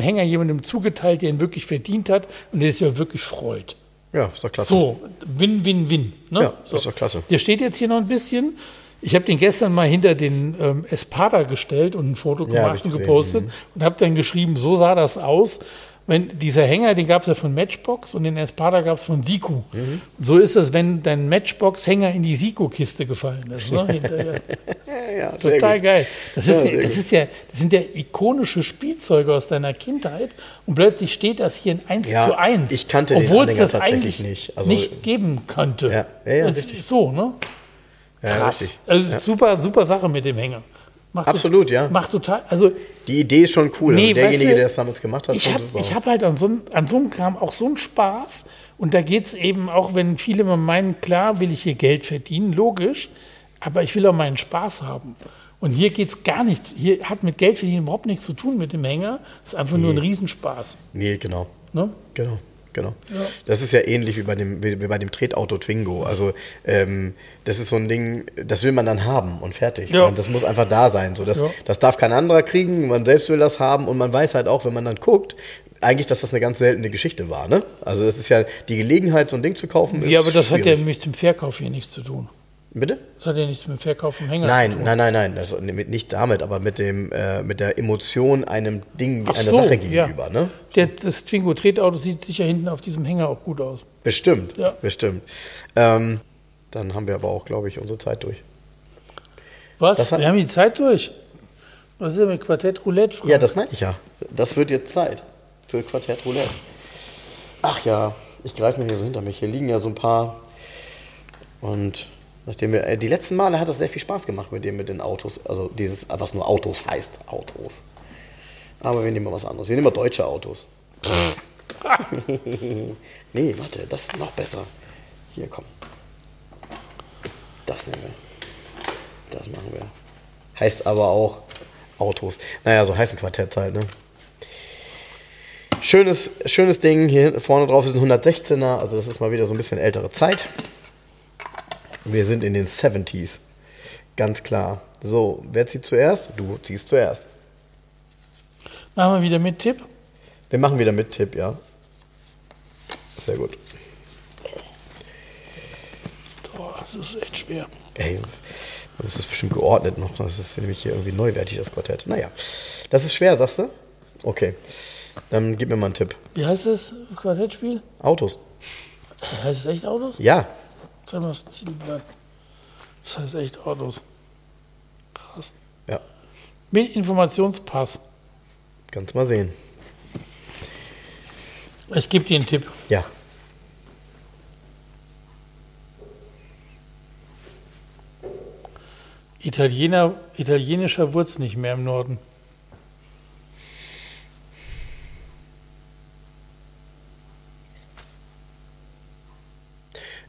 Hänger jemandem zugeteilt, der ihn wirklich verdient hat und der sich ja wirklich freut. Ja, ist doch klasse. So, Win-Win-Win. Ne? Ja, so. Ist doch klasse. Der steht jetzt hier noch ein bisschen. Ich habe den gestern mal hinter den Espada gestellt und ein Foto gemacht und gepostet und habe dann geschrieben, so sah das aus. Wenn dieser Hänger, den gab es ja von Matchbox und den Espada gab es von Siku. So ist es, wenn dein Matchbox-Hänger in die Siku-Kiste gefallen ist. Ne? Ja, total geil. Das sind ja ikonische Spielzeuge aus deiner Kindheit und plötzlich steht das hier in 1:1. Ich kannte obwohl den es das eigentlich nicht, nicht geben könnte. Ja, richtig. So, ne? Ja, krass. Richtig. Also super, super Sache mit dem Hänger. Macht total. Also die Idee ist schon cool. Nee, also derjenige, der es damals gemacht hat. Ich hab halt an so einem Kram auch so einen Spaß. Und da geht es eben auch, wenn viele immer meinen, klar will ich hier Geld verdienen, logisch. Aber ich will auch meinen Spaß haben. Und hier geht's gar nichts. Hier hat mit Geld verdienen überhaupt nichts zu tun mit dem Hänger. Das ist einfach nur ein Riesenspaß. Nee, genau. Ne? Genau. Ja. Das ist ja ähnlich wie bei dem Tretauto Twingo. Also das ist so ein Ding, das will man dann haben und fertig. Ja. Und das muss einfach da sein. So, das darf kein anderer kriegen, man selbst will das haben und man weiß halt auch, wenn man dann guckt, eigentlich, dass das eine ganz seltene Geschichte war. Ne? Also das ist ja die Gelegenheit, so ein Ding zu kaufen. Ja, aber das schwierig. Hat ja mit dem Verkauf hier nichts zu tun. Bitte? Das hat ja nichts mit dem Verkauf vom Hänger zu tun. Nein. Das nicht damit, aber mit der Emotion einem Ding, einer Sache gegenüber. Ja. Ne? Das Twingo-Tretauto sieht sicher hinten auf diesem Hänger auch gut aus. Bestimmt. Dann haben wir aber auch, glaube ich, unsere Zeit durch. Was? Wir haben die Zeit durch? Was ist denn mit Quartett Roulette? Frank? Ja, das meine ich ja. Das wird jetzt Zeit für Quartett Roulette. Ach ja, ich greife mir hier so hinter mich. Hier liegen ja so ein paar und... Nachdem wir die letzten Male hat das sehr viel Spaß gemacht mit den Autos, also dieses, was nur Autos heißt, Autos. Aber wir nehmen mal was anderes. Wir nehmen mal deutsche Autos. Nee, warte, das ist noch besser. Hier, komm. Das nehmen wir. Das machen wir. Heißt aber auch Autos. Naja, so heißt ein Quartett halt, ne? Schönes Ding. Hier vorne drauf ist ein 116er, also das ist mal wieder so ein bisschen ältere Zeit. Wir sind in den 70s. Ganz klar. So, wer zieht zuerst? Du ziehst zuerst. Machen wir wieder mit Tipp? Wir machen wieder mit Tipp, ja. Sehr gut. Boah, das ist echt schwer. Ey, das ist bestimmt geordnet noch. Das ist nämlich hier irgendwie neuwertig, das Quartett. Naja, das ist schwer, sagst du? Okay, dann gib mir mal einen Tipp. Wie heißt das Quartettspiel? Autos. Heißt es echt Autos? Ja. Das heißt echt Autos. Krass. Ja. Mit Informationspass. Kannst mal sehen. Ich gebe dir einen Tipp. Ja. Italienischer Wurz nicht mehr im Norden.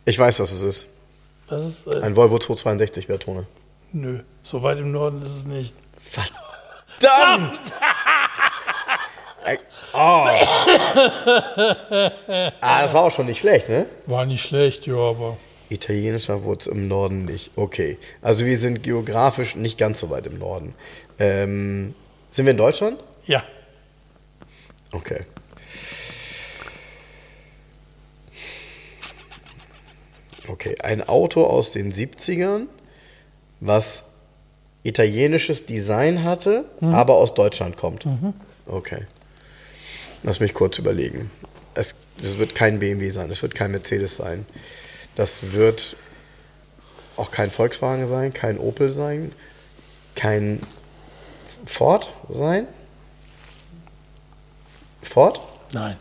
Ich weiß, was es ist. Das ist ein Volvo 262 Bertone. Nö, so weit im Norden ist es nicht. Verdammt! Oh. Ah, das war auch schon nicht schlecht, ne? War nicht schlecht, ja, aber... Italienischer wurde es im Norden nicht. Okay, also wir sind geografisch nicht ganz so weit im Norden. Sind wir in Deutschland? Ja. Okay. Okay, ein Auto aus den 70ern, was italienisches Design hatte, aber aus Deutschland kommt. Mhm. Okay. Lass mich kurz überlegen. Es wird kein BMW sein, es wird kein Mercedes sein. Das wird auch kein Volkswagen sein, kein Opel sein, kein Ford sein. Ford? Nein.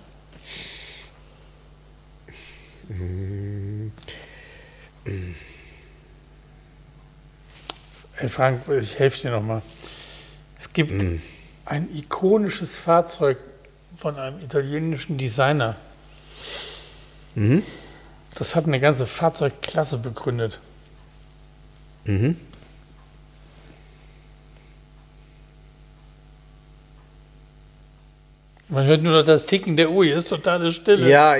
Hey Frank, ich helfe dir nochmal. Es gibt ein ikonisches Fahrzeug von einem italienischen Designer. Mhm. Das hat eine ganze Fahrzeugklasse begründet. Mhm. Man hört nur noch das Ticken der Uhr, ist totale Stille. Ja,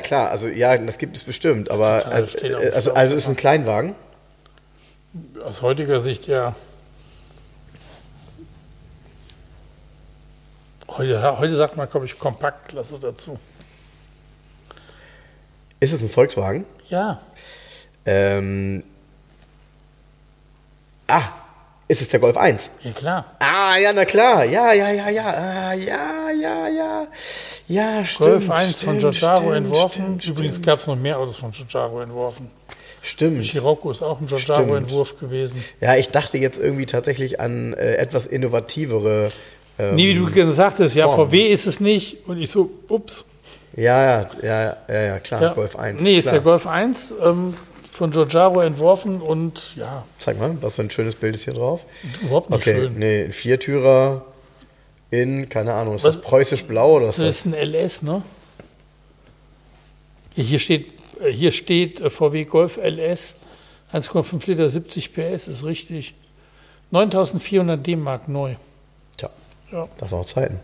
klar. Also ja, das gibt es bestimmt. Aber also ist ein Kleinwagen? Aus heutiger Sicht ja. Heute sagt man, glaube ich, Kompaktklasse dazu. Ist es ein Volkswagen? Ja. Ist es der Golf 1? Ja, klar. Ah, ja, na klar. Ja. Ja, stimmt. Golf 1 von Giugiaro entworfen. Übrigens gab es noch mehr Autos von Giugiaro entworfen. Stimmt. Chirocco ist auch ein Giugiaro-Entwurf gewesen. Ja, ich dachte jetzt irgendwie tatsächlich an etwas innovativere. Wie du gesagt hast, ja, VW ist es nicht. Und ich so, ups. Ja, klar, ja. Golf 1. Nee, ist klar. Der Golf 1 von Giorgio entworfen und ja. Zeig mal, was für ein schönes Bild ist hier drauf. Überhaupt nicht schön. Nee, ein Viertürer in, keine Ahnung, ist das preußisch-blau oder was? Das ist ein LS, ne? Hier steht VW Golf LS, 1,5 Liter, 70 PS, ist richtig. 9.400 D-Mark neu. Tja, ja. Das sind auch Zeiten.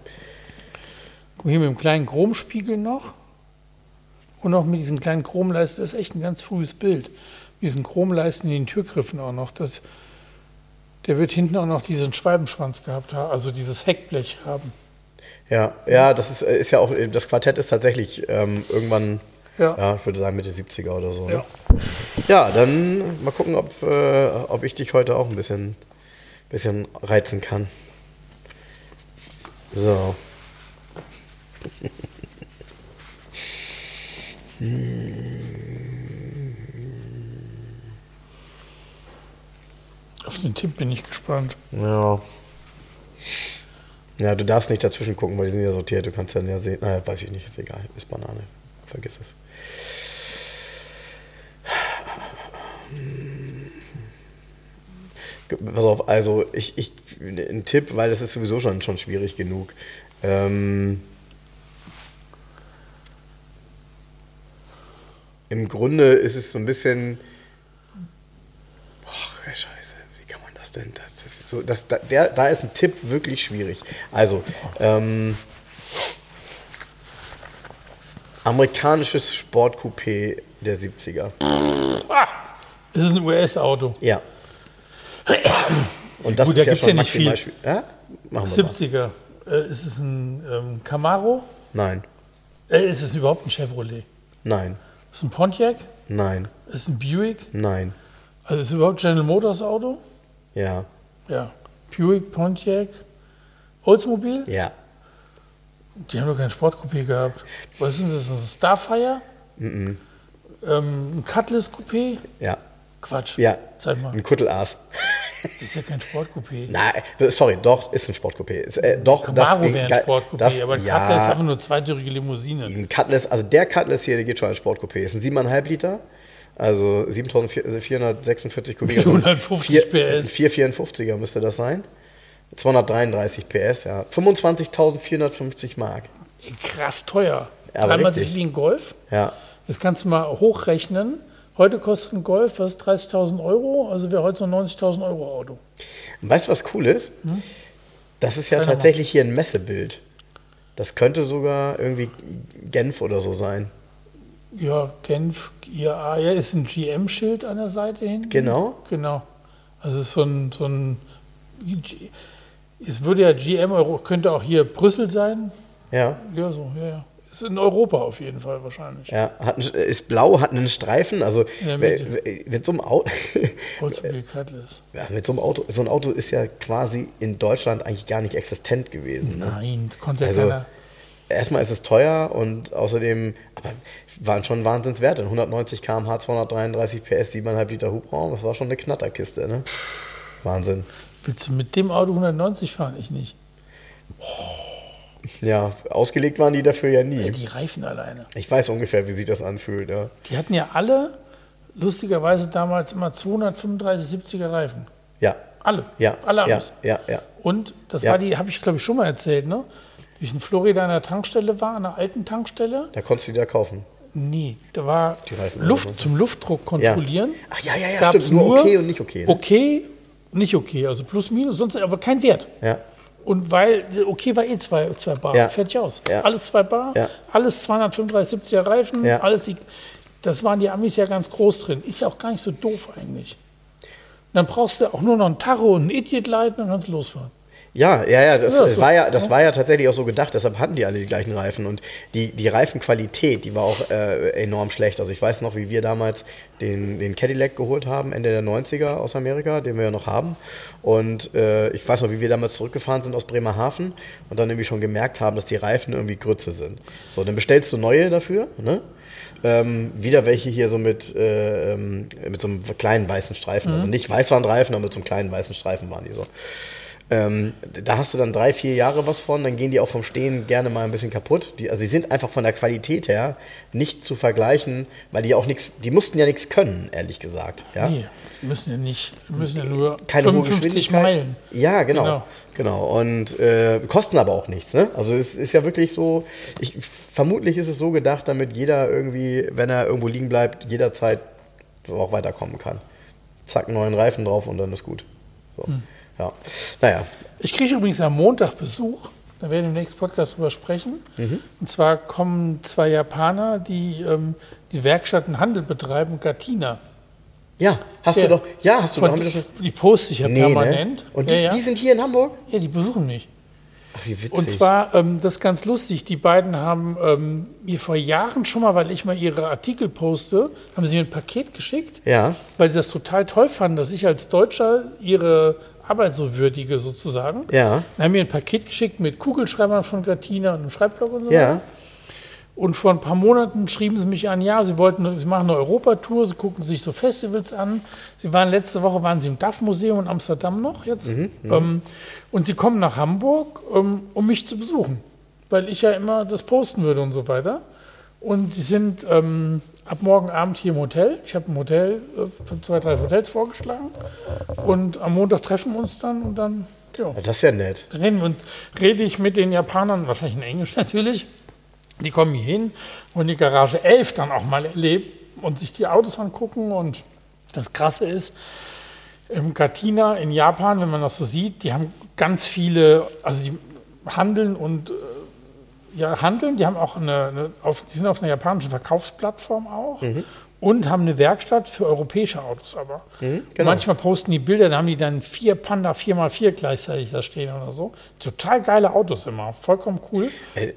Hier mit dem kleinen Chromspiegel noch und auch mit diesen kleinen Chromleisten, das ist echt ein ganz frühes Bild. Mit diesen Chromleisten in den Türgriffen auch noch. Der wird hinten auch noch diesen Schwalbenschwanz gehabt haben, also dieses Heckblech haben. Ja, das ist ja auch, das Quartett ist tatsächlich irgendwann, ja, ich würde sagen Mitte 70er oder so. Ne? Ja, dann mal gucken, ob ich dich heute auch ein bisschen reizen kann. So. Auf den Tipp bin ich gespannt. Ja, du darfst nicht dazwischen gucken, weil die sind ja sortiert. Du kannst dann ja sehen. Naja, weiß ich nicht, ist egal. Ist Banane. Vergiss es. Pass auf, also ich ein Tipp, weil das ist sowieso schon schwierig genug. Im Grunde ist es so ein bisschen. Boah, Scheiße, wie kann man das denn? Das ist so, da ist ein Tipp wirklich schwierig. Also, amerikanisches Sportcoupé der 70er. Das ist ein US-Auto. Ja. Und das gut, ist da ja schon nicht viel. Ja? Machen wir 70er. Ist es ein Camaro? Nein. Ist es überhaupt ein Chevrolet? Nein. Ist ein Pontiac? Nein. Ist ein Buick? Nein. Also ist es überhaupt General Motors Auto? Ja. Ja. Buick, Pontiac, Oldsmobile? Ja. Die haben doch kein Sportcoupé gehabt. Was ist das? Ein Starfire? Mhm. Ein Cutlass Coupé? Ja. Quatsch. Ja. Zeig mal. Ein Kuttelass. Das ist ja kein Sportcoupé. Nein, sorry, doch, ist ein Sportcoupé. Ist, doch, Camaro wäre ein Sportcoupé, aber ein Cutlass ist einfach nur zweitürige Limousine. Ein Cutlass, also der Cutlass hier, der geht schon als Sportcoupé. Ist ein 7,5 Liter, also 7.446 Kubik. 450 PS. 454er müsste das sein. 233 PS, ja. 25.450 Mark. Krass teuer. 3 mal so viel wie ein Golf. Ja. Das kannst du mal hochrechnen. Heute kostet ein Golf fast 30.000 Euro, also wäre heute so ein 90.000 Euro Auto. Und weißt du, was cool ist? Hm? Das ist ja tatsächlich hier ein Messebild. Das könnte sogar irgendwie Genf oder so sein. Ja, Genf, IAA, ja, ist ein GM-Schild an der Seite hinten. Genau. Genau. Also es ist so ein es würde ja GM, könnte auch hier Brüssel sein. Ja. Ja, so, ja, ja. Ist in Europa auf jeden Fall wahrscheinlich. Ja, ist blau, hat einen Streifen. Also mit so einem Auto. Ja, mit so einem Auto. So ein Auto ist ja quasi in Deutschland eigentlich gar nicht existent gewesen. Ne? Nein, das konnte ja keiner. Erstmal ist es teuer und außerdem aber waren schon Wahnsinnswerte. 190 km/h, 233 PS, 7,5 Liter Hubraum. Das war schon eine Knatterkiste. Ne? Wahnsinn. Willst du mit dem Auto 190 fahren? Ich nicht. Oh. Ja, ausgelegt waren die dafür ja nie. Ja, die Reifen alleine. Ich weiß ungefähr, wie sich das anfühlt. Ja. Die hatten ja alle, lustigerweise damals immer 235 70er Reifen. Ja. Alle. Ja. Alle anders. Ja, ja, ja. Und das war die, habe ich glaube ich schon mal erzählt, ne? Wie ich in Florida an der Tankstelle war, an einer alten Tankstelle. Da konntest du die da kaufen? Nee, da war Luft zum Luftdruck kontrollieren. Ja. Ach ja, ja, ja, gab's stimmt. Nur okay und nicht okay. Ne? Okay, nicht okay, also plus, minus, sonst aber kein Wert. Ja. Und weil, okay, war eh 2 Bar, ja. Fertig aus. Ja. Alles 2 Bar, ja. Alles 235 70er Reifen, ja. Alles liegt. Das waren die Amis ja ganz groß drin. Ist ja auch gar nicht so doof eigentlich. Und dann brauchst du auch nur noch ein Tacho und ein Idiot-Light und dann kannst du losfahren. Ja, ja, ja, das war ja tatsächlich auch so gedacht, deshalb hatten die alle die gleichen Reifen und die Reifenqualität, die war auch enorm schlecht. Also ich weiß noch, wie wir damals den Cadillac geholt haben, Ende der 90er aus Amerika, den wir ja noch haben. Und ich weiß noch, wie wir damals zurückgefahren sind aus Bremerhaven und dann irgendwie schon gemerkt haben, dass die Reifen irgendwie Grütze sind. So, dann bestellst du neue dafür, ne? Wieder welche hier so mit so einem kleinen weißen Streifen, also nicht Weißwarnreifen, aber mit so einem kleinen weißen Streifen waren die so. Da hast du dann 3-4 Jahre was von, dann gehen die auch vom Stehen gerne mal ein bisschen kaputt. Also sie sind einfach von der Qualität her nicht zu vergleichen, weil die auch nichts, die mussten ja nichts können, ehrlich gesagt. Ja? Nee, die müssen ja nur keine 55 Meilen. Ja, genau. Und kosten aber auch nichts. Ne? Also es ist ja wirklich so, vermutlich ist es so gedacht, damit jeder irgendwie, wenn er irgendwo liegen bleibt, jederzeit auch weiterkommen kann. Zack, neuen Reifen drauf und dann ist gut. So. Ja. Naja. Ich kriege übrigens am Montag Besuch, da werden wir im nächsten Podcast drüber sprechen. Und zwar kommen 2 Japaner, die die Werkstatt und Handel betreiben, Gatina. Ja, hast du doch. Die poste ich ja permanent. Ne? Und die sind hier in Hamburg? Ja, die besuchen mich. Ach, wie witzig. Und zwar, das ist ganz lustig, die beiden haben mir vor Jahren schon mal, weil ich mal ihre Artikel poste, haben sie mir ein Paket geschickt, ja. Weil sie das total toll fanden, dass ich als Deutscher ihre Arbeitsunwürdige sozusagen. Ja. Dann haben wir ein Paket geschickt mit Kugelschreibern von Gatina und einem Schreibblock und so. Ja. Und vor ein paar Monaten schrieben sie mich an, ja, sie machen eine Europatour, sie gucken sich so Festivals an. Letzte Woche waren sie im DAF-Museum in Amsterdam noch jetzt. Und sie kommen nach Hamburg, um mich zu besuchen, weil ich ja immer das posten würde und so weiter. Und sie sind ab morgen Abend hier im Hotel. Ich habe ein Hotel, 2-3 Hotels vorgeschlagen. Und am Montag treffen wir uns dann und dann, ja. Das ist ja nett. Dann rede ich mit den Japanern, wahrscheinlich in Englisch natürlich. Die kommen hier hin und die Garage 11 dann auch mal erleben und sich die Autos angucken. Und das Krasse ist, im Gatina in Japan, wenn man das so sieht, die haben ganz viele, also die handeln und die haben auch die sind auf einer japanischen Verkaufsplattform auch und haben eine Werkstatt für europäische Autos aber. Genau. Manchmal posten die Bilder, da haben die dann 4 Panda 4x4 gleichzeitig da stehen oder so. Total geile Autos immer, vollkommen cool.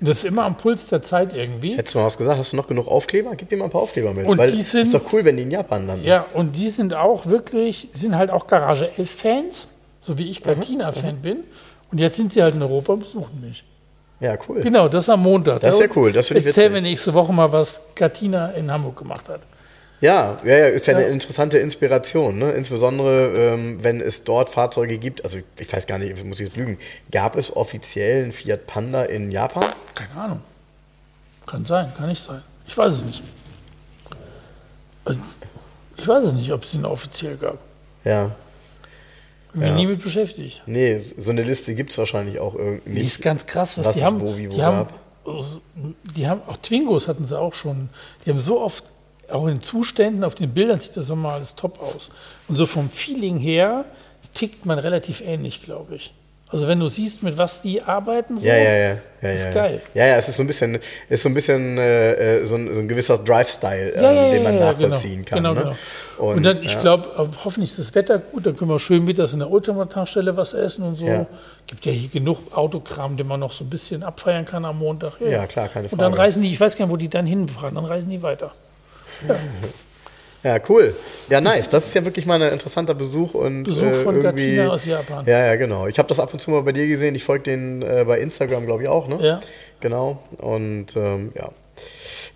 Das ist immer am Puls der Zeit irgendwie. Hättest du mal was gesagt, hast du noch genug Aufkleber? Gib dir mal ein paar Aufkleber mit, und weil das ist doch cool, wenn die in Japan landen. Ja, und die sind auch wirklich, die sind halt auch Garage 11 Fans, so wie ich Gatina-Fan bin. Und jetzt sind sie halt in Europa und besuchen mich. Ja, cool. Genau, das am Montag. Das ist ja cool, das finde ich witzig. Erzählen wir nächste Woche mal, was Gatina in Hamburg gemacht hat. Ja, ja, ja, ist ja eine interessante Inspiration, ne? Insbesondere, wenn es dort Fahrzeuge gibt, also ich weiß gar nicht, muss ich jetzt lügen, gab es offiziell einen Fiat Panda in Japan? Keine Ahnung. Kann sein, kann nicht sein. Ich weiß es nicht. Ich weiß es nicht, ob es ihn offiziell gab. Ja. Mich nie mit beschäftigt. Nee, so eine Liste gibt es wahrscheinlich auch irgendwie. Die ist ganz krass, was die haben. Die haben auch Twingos hatten sie auch schon. Die haben so oft auch in Zuständen, auf den Bildern sieht das nochmal alles top aus. Und so vom Feeling her tickt man relativ ähnlich, glaube ich. Also wenn du siehst, mit was die arbeiten, so, ist geil. Ja, ja, es ist so ein bisschen, so ein gewisser Drive-Style, den man nachvollziehen kann. Genau, ne? Und dann, ich glaube, hoffentlich ist das Wetter gut, dann können wir schön mittags in der Ultramarathon-Stelle was essen und so. Ja. Gibt ja hier genug Autokram, den man noch so ein bisschen abfeiern kann am Montag. Ja, ja klar, keine Frage. Und dann reisen die, ich weiß gar nicht, wo die dann hinfahren, dann reisen die weiter. Ja. Ja, cool. Ja, nice. Das ist ja wirklich mal ein interessanter Besuch. Und Besuch von Gatina aus Japan. Ja, ja, genau. Ich habe das ab und zu mal bei dir gesehen. Ich folge den bei Instagram, glaube ich, auch. Ne? Ja. Genau. Und ja.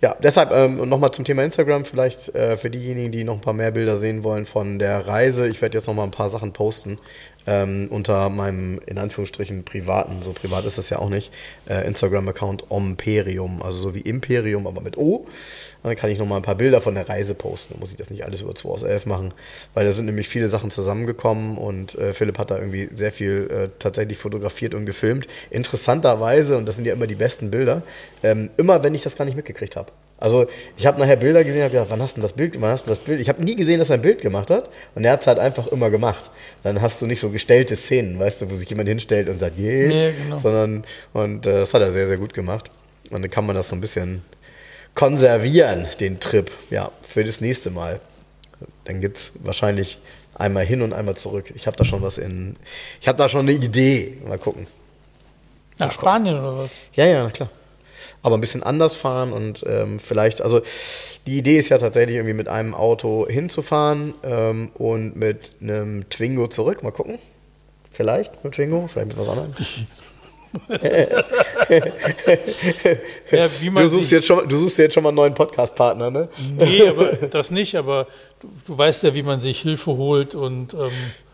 Ja, deshalb nochmal zum Thema Instagram. Vielleicht für diejenigen, die noch ein paar mehr Bilder sehen wollen von der Reise. Ich werde jetzt nochmal ein paar Sachen posten unter meinem, in Anführungsstrichen, privaten, so privat ist das ja auch nicht, Instagram-Account Omperium. Also so wie Imperium, aber mit O. Dann kann ich nochmal ein paar Bilder von der Reise posten. Dann muss ich das nicht alles über 2 aus 11 machen, weil da sind nämlich viele Sachen zusammengekommen und Philipp hat da irgendwie sehr viel tatsächlich fotografiert und gefilmt. Interessanterweise, und das sind ja immer die besten Bilder, immer wenn ich das gar nicht mitgekriegt habe. Also ich habe nachher Bilder gesehen und habe gedacht, wann hast du das Bild? Ich habe nie gesehen, dass er ein Bild gemacht hat und er hat es halt einfach immer gemacht. Dann hast du nicht so gestellte Szenen, weißt du, wo sich jemand hinstellt und sagt, yeah, nee, genau. Sondern, und das hat er sehr, sehr gut gemacht. Und dann kann man das so ein bisschen konservieren, den Trip, ja, für das nächste Mal. Dann gibt es wahrscheinlich einmal hin und einmal zurück. Ich habe da schon eine Idee. Mal gucken. Nach Spanien oder was? Ja, ja, klar. Aber ein bisschen anders fahren und vielleicht, also die Idee ist ja tatsächlich irgendwie mit einem Auto hinzufahren und mit einem Twingo zurück. Mal gucken. Vielleicht mit einem Twingo, vielleicht mit was anderem. Ja, du suchst jetzt schon mal einen neuen Podcast-Partner, ne? Nee, aber das nicht, aber du weißt ja, wie man sich Hilfe holt und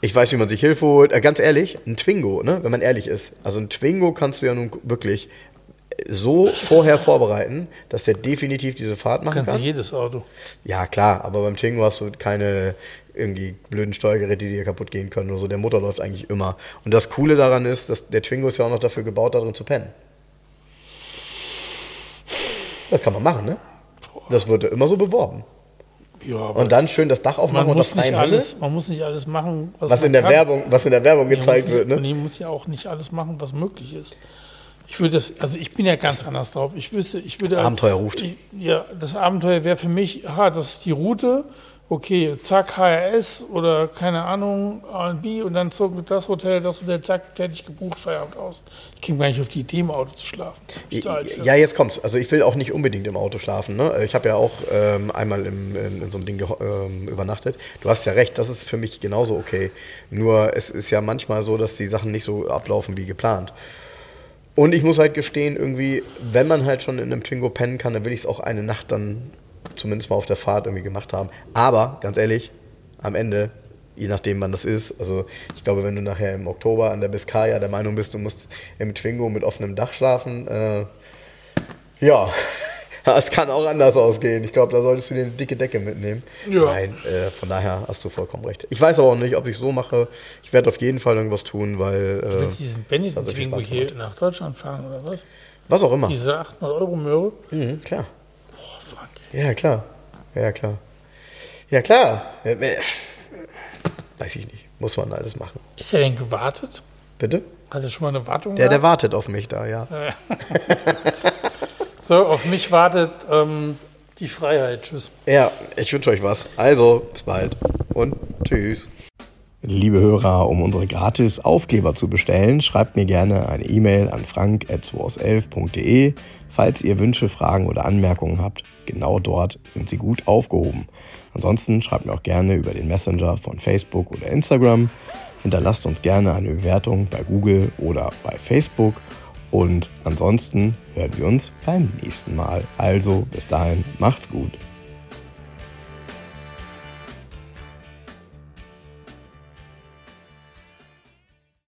ich weiß, wie man sich Hilfe holt. Ganz ehrlich, ein Twingo, ne? Wenn man ehrlich ist. Also ein Twingo kannst du ja nun wirklich so vorher vorbereiten, dass der definitiv diese Fahrt machen kann. Kannst du jedes Auto. Ja, klar, aber beim Twingo hast du keine irgendwie blöden Steuergeräte, die dir kaputt gehen können oder so. Der Motor läuft eigentlich immer. Und das Coole daran ist, dass der Twingo ist ja auch noch dafür gebaut, da drin zu pennen. Das kann man machen, ne? Das wird ja immer so beworben. Ja, und dann schön das Dach aufmachen und das freien Himmel. Man muss nicht alles machen, was in der Werbung gezeigt wird, ne? Man muss ja auch nicht alles machen, was möglich ist. Ich bin ja ganz anders drauf. Das Abenteuer ruft. Das Abenteuer wäre für mich, das ist die Route, okay, zack, HRS oder keine Ahnung, R&B und dann zog das Hotel, zack, fertig gebucht, Feierabend aus. Ich käme gar nicht auf die Idee, im Auto zu schlafen. Ja, jetzt kommt's. Also ich will auch nicht unbedingt im Auto schlafen, ne? Ich habe ja auch einmal in so einem Ding übernachtet. Du hast ja recht, das ist für mich genauso okay. Nur es ist ja manchmal so, dass die Sachen nicht so ablaufen wie geplant. Und ich muss halt gestehen, irgendwie, wenn man halt schon in einem Twingo pennen kann, dann will ich es auch eine Nacht dann zumindest mal auf der Fahrt irgendwie gemacht haben. Aber, ganz ehrlich, am Ende, je nachdem wann das ist, also ich glaube, wenn du nachher im Oktober an der Biscaya der Meinung bist, du musst im Twingo mit offenem Dach schlafen, ja, es kann auch anders ausgehen. Ich glaube, da solltest du dir eine dicke Decke mitnehmen. Ja. Nein, von daher hast du vollkommen recht. Ich weiß aber auch nicht, ob ich so mache. Ich werde auf jeden Fall irgendwas tun, weil... willst du diesen Benedikt-Twingo hier nach Deutschland fahren oder was? Was auch immer. Diese 800-Euro-Möhre? Mhm, klar. Boah, Frank. Ja, klar. Weiß ich nicht. Muss man alles machen. Ist er denn gewartet? Bitte? Hat er schon mal eine Wartung? Der wartet auf mich da, ja. So, auf mich wartet die Freiheit. Tschüss. Ja, ich wünsche euch was. Also, bis bald und tschüss. Liebe Hörer, um unsere gratis Aufkleber zu bestellen, schreibt mir gerne eine E-Mail an frank@zwoaus11.de. Falls ihr Wünsche, Fragen oder Anmerkungen habt, genau dort sind sie gut aufgehoben. Ansonsten schreibt mir auch gerne über den Messenger von Facebook oder Instagram. Hinterlasst uns gerne eine Bewertung bei Google oder bei Facebook. Und ansonsten hören wir uns beim nächsten Mal. Also bis dahin, macht's gut.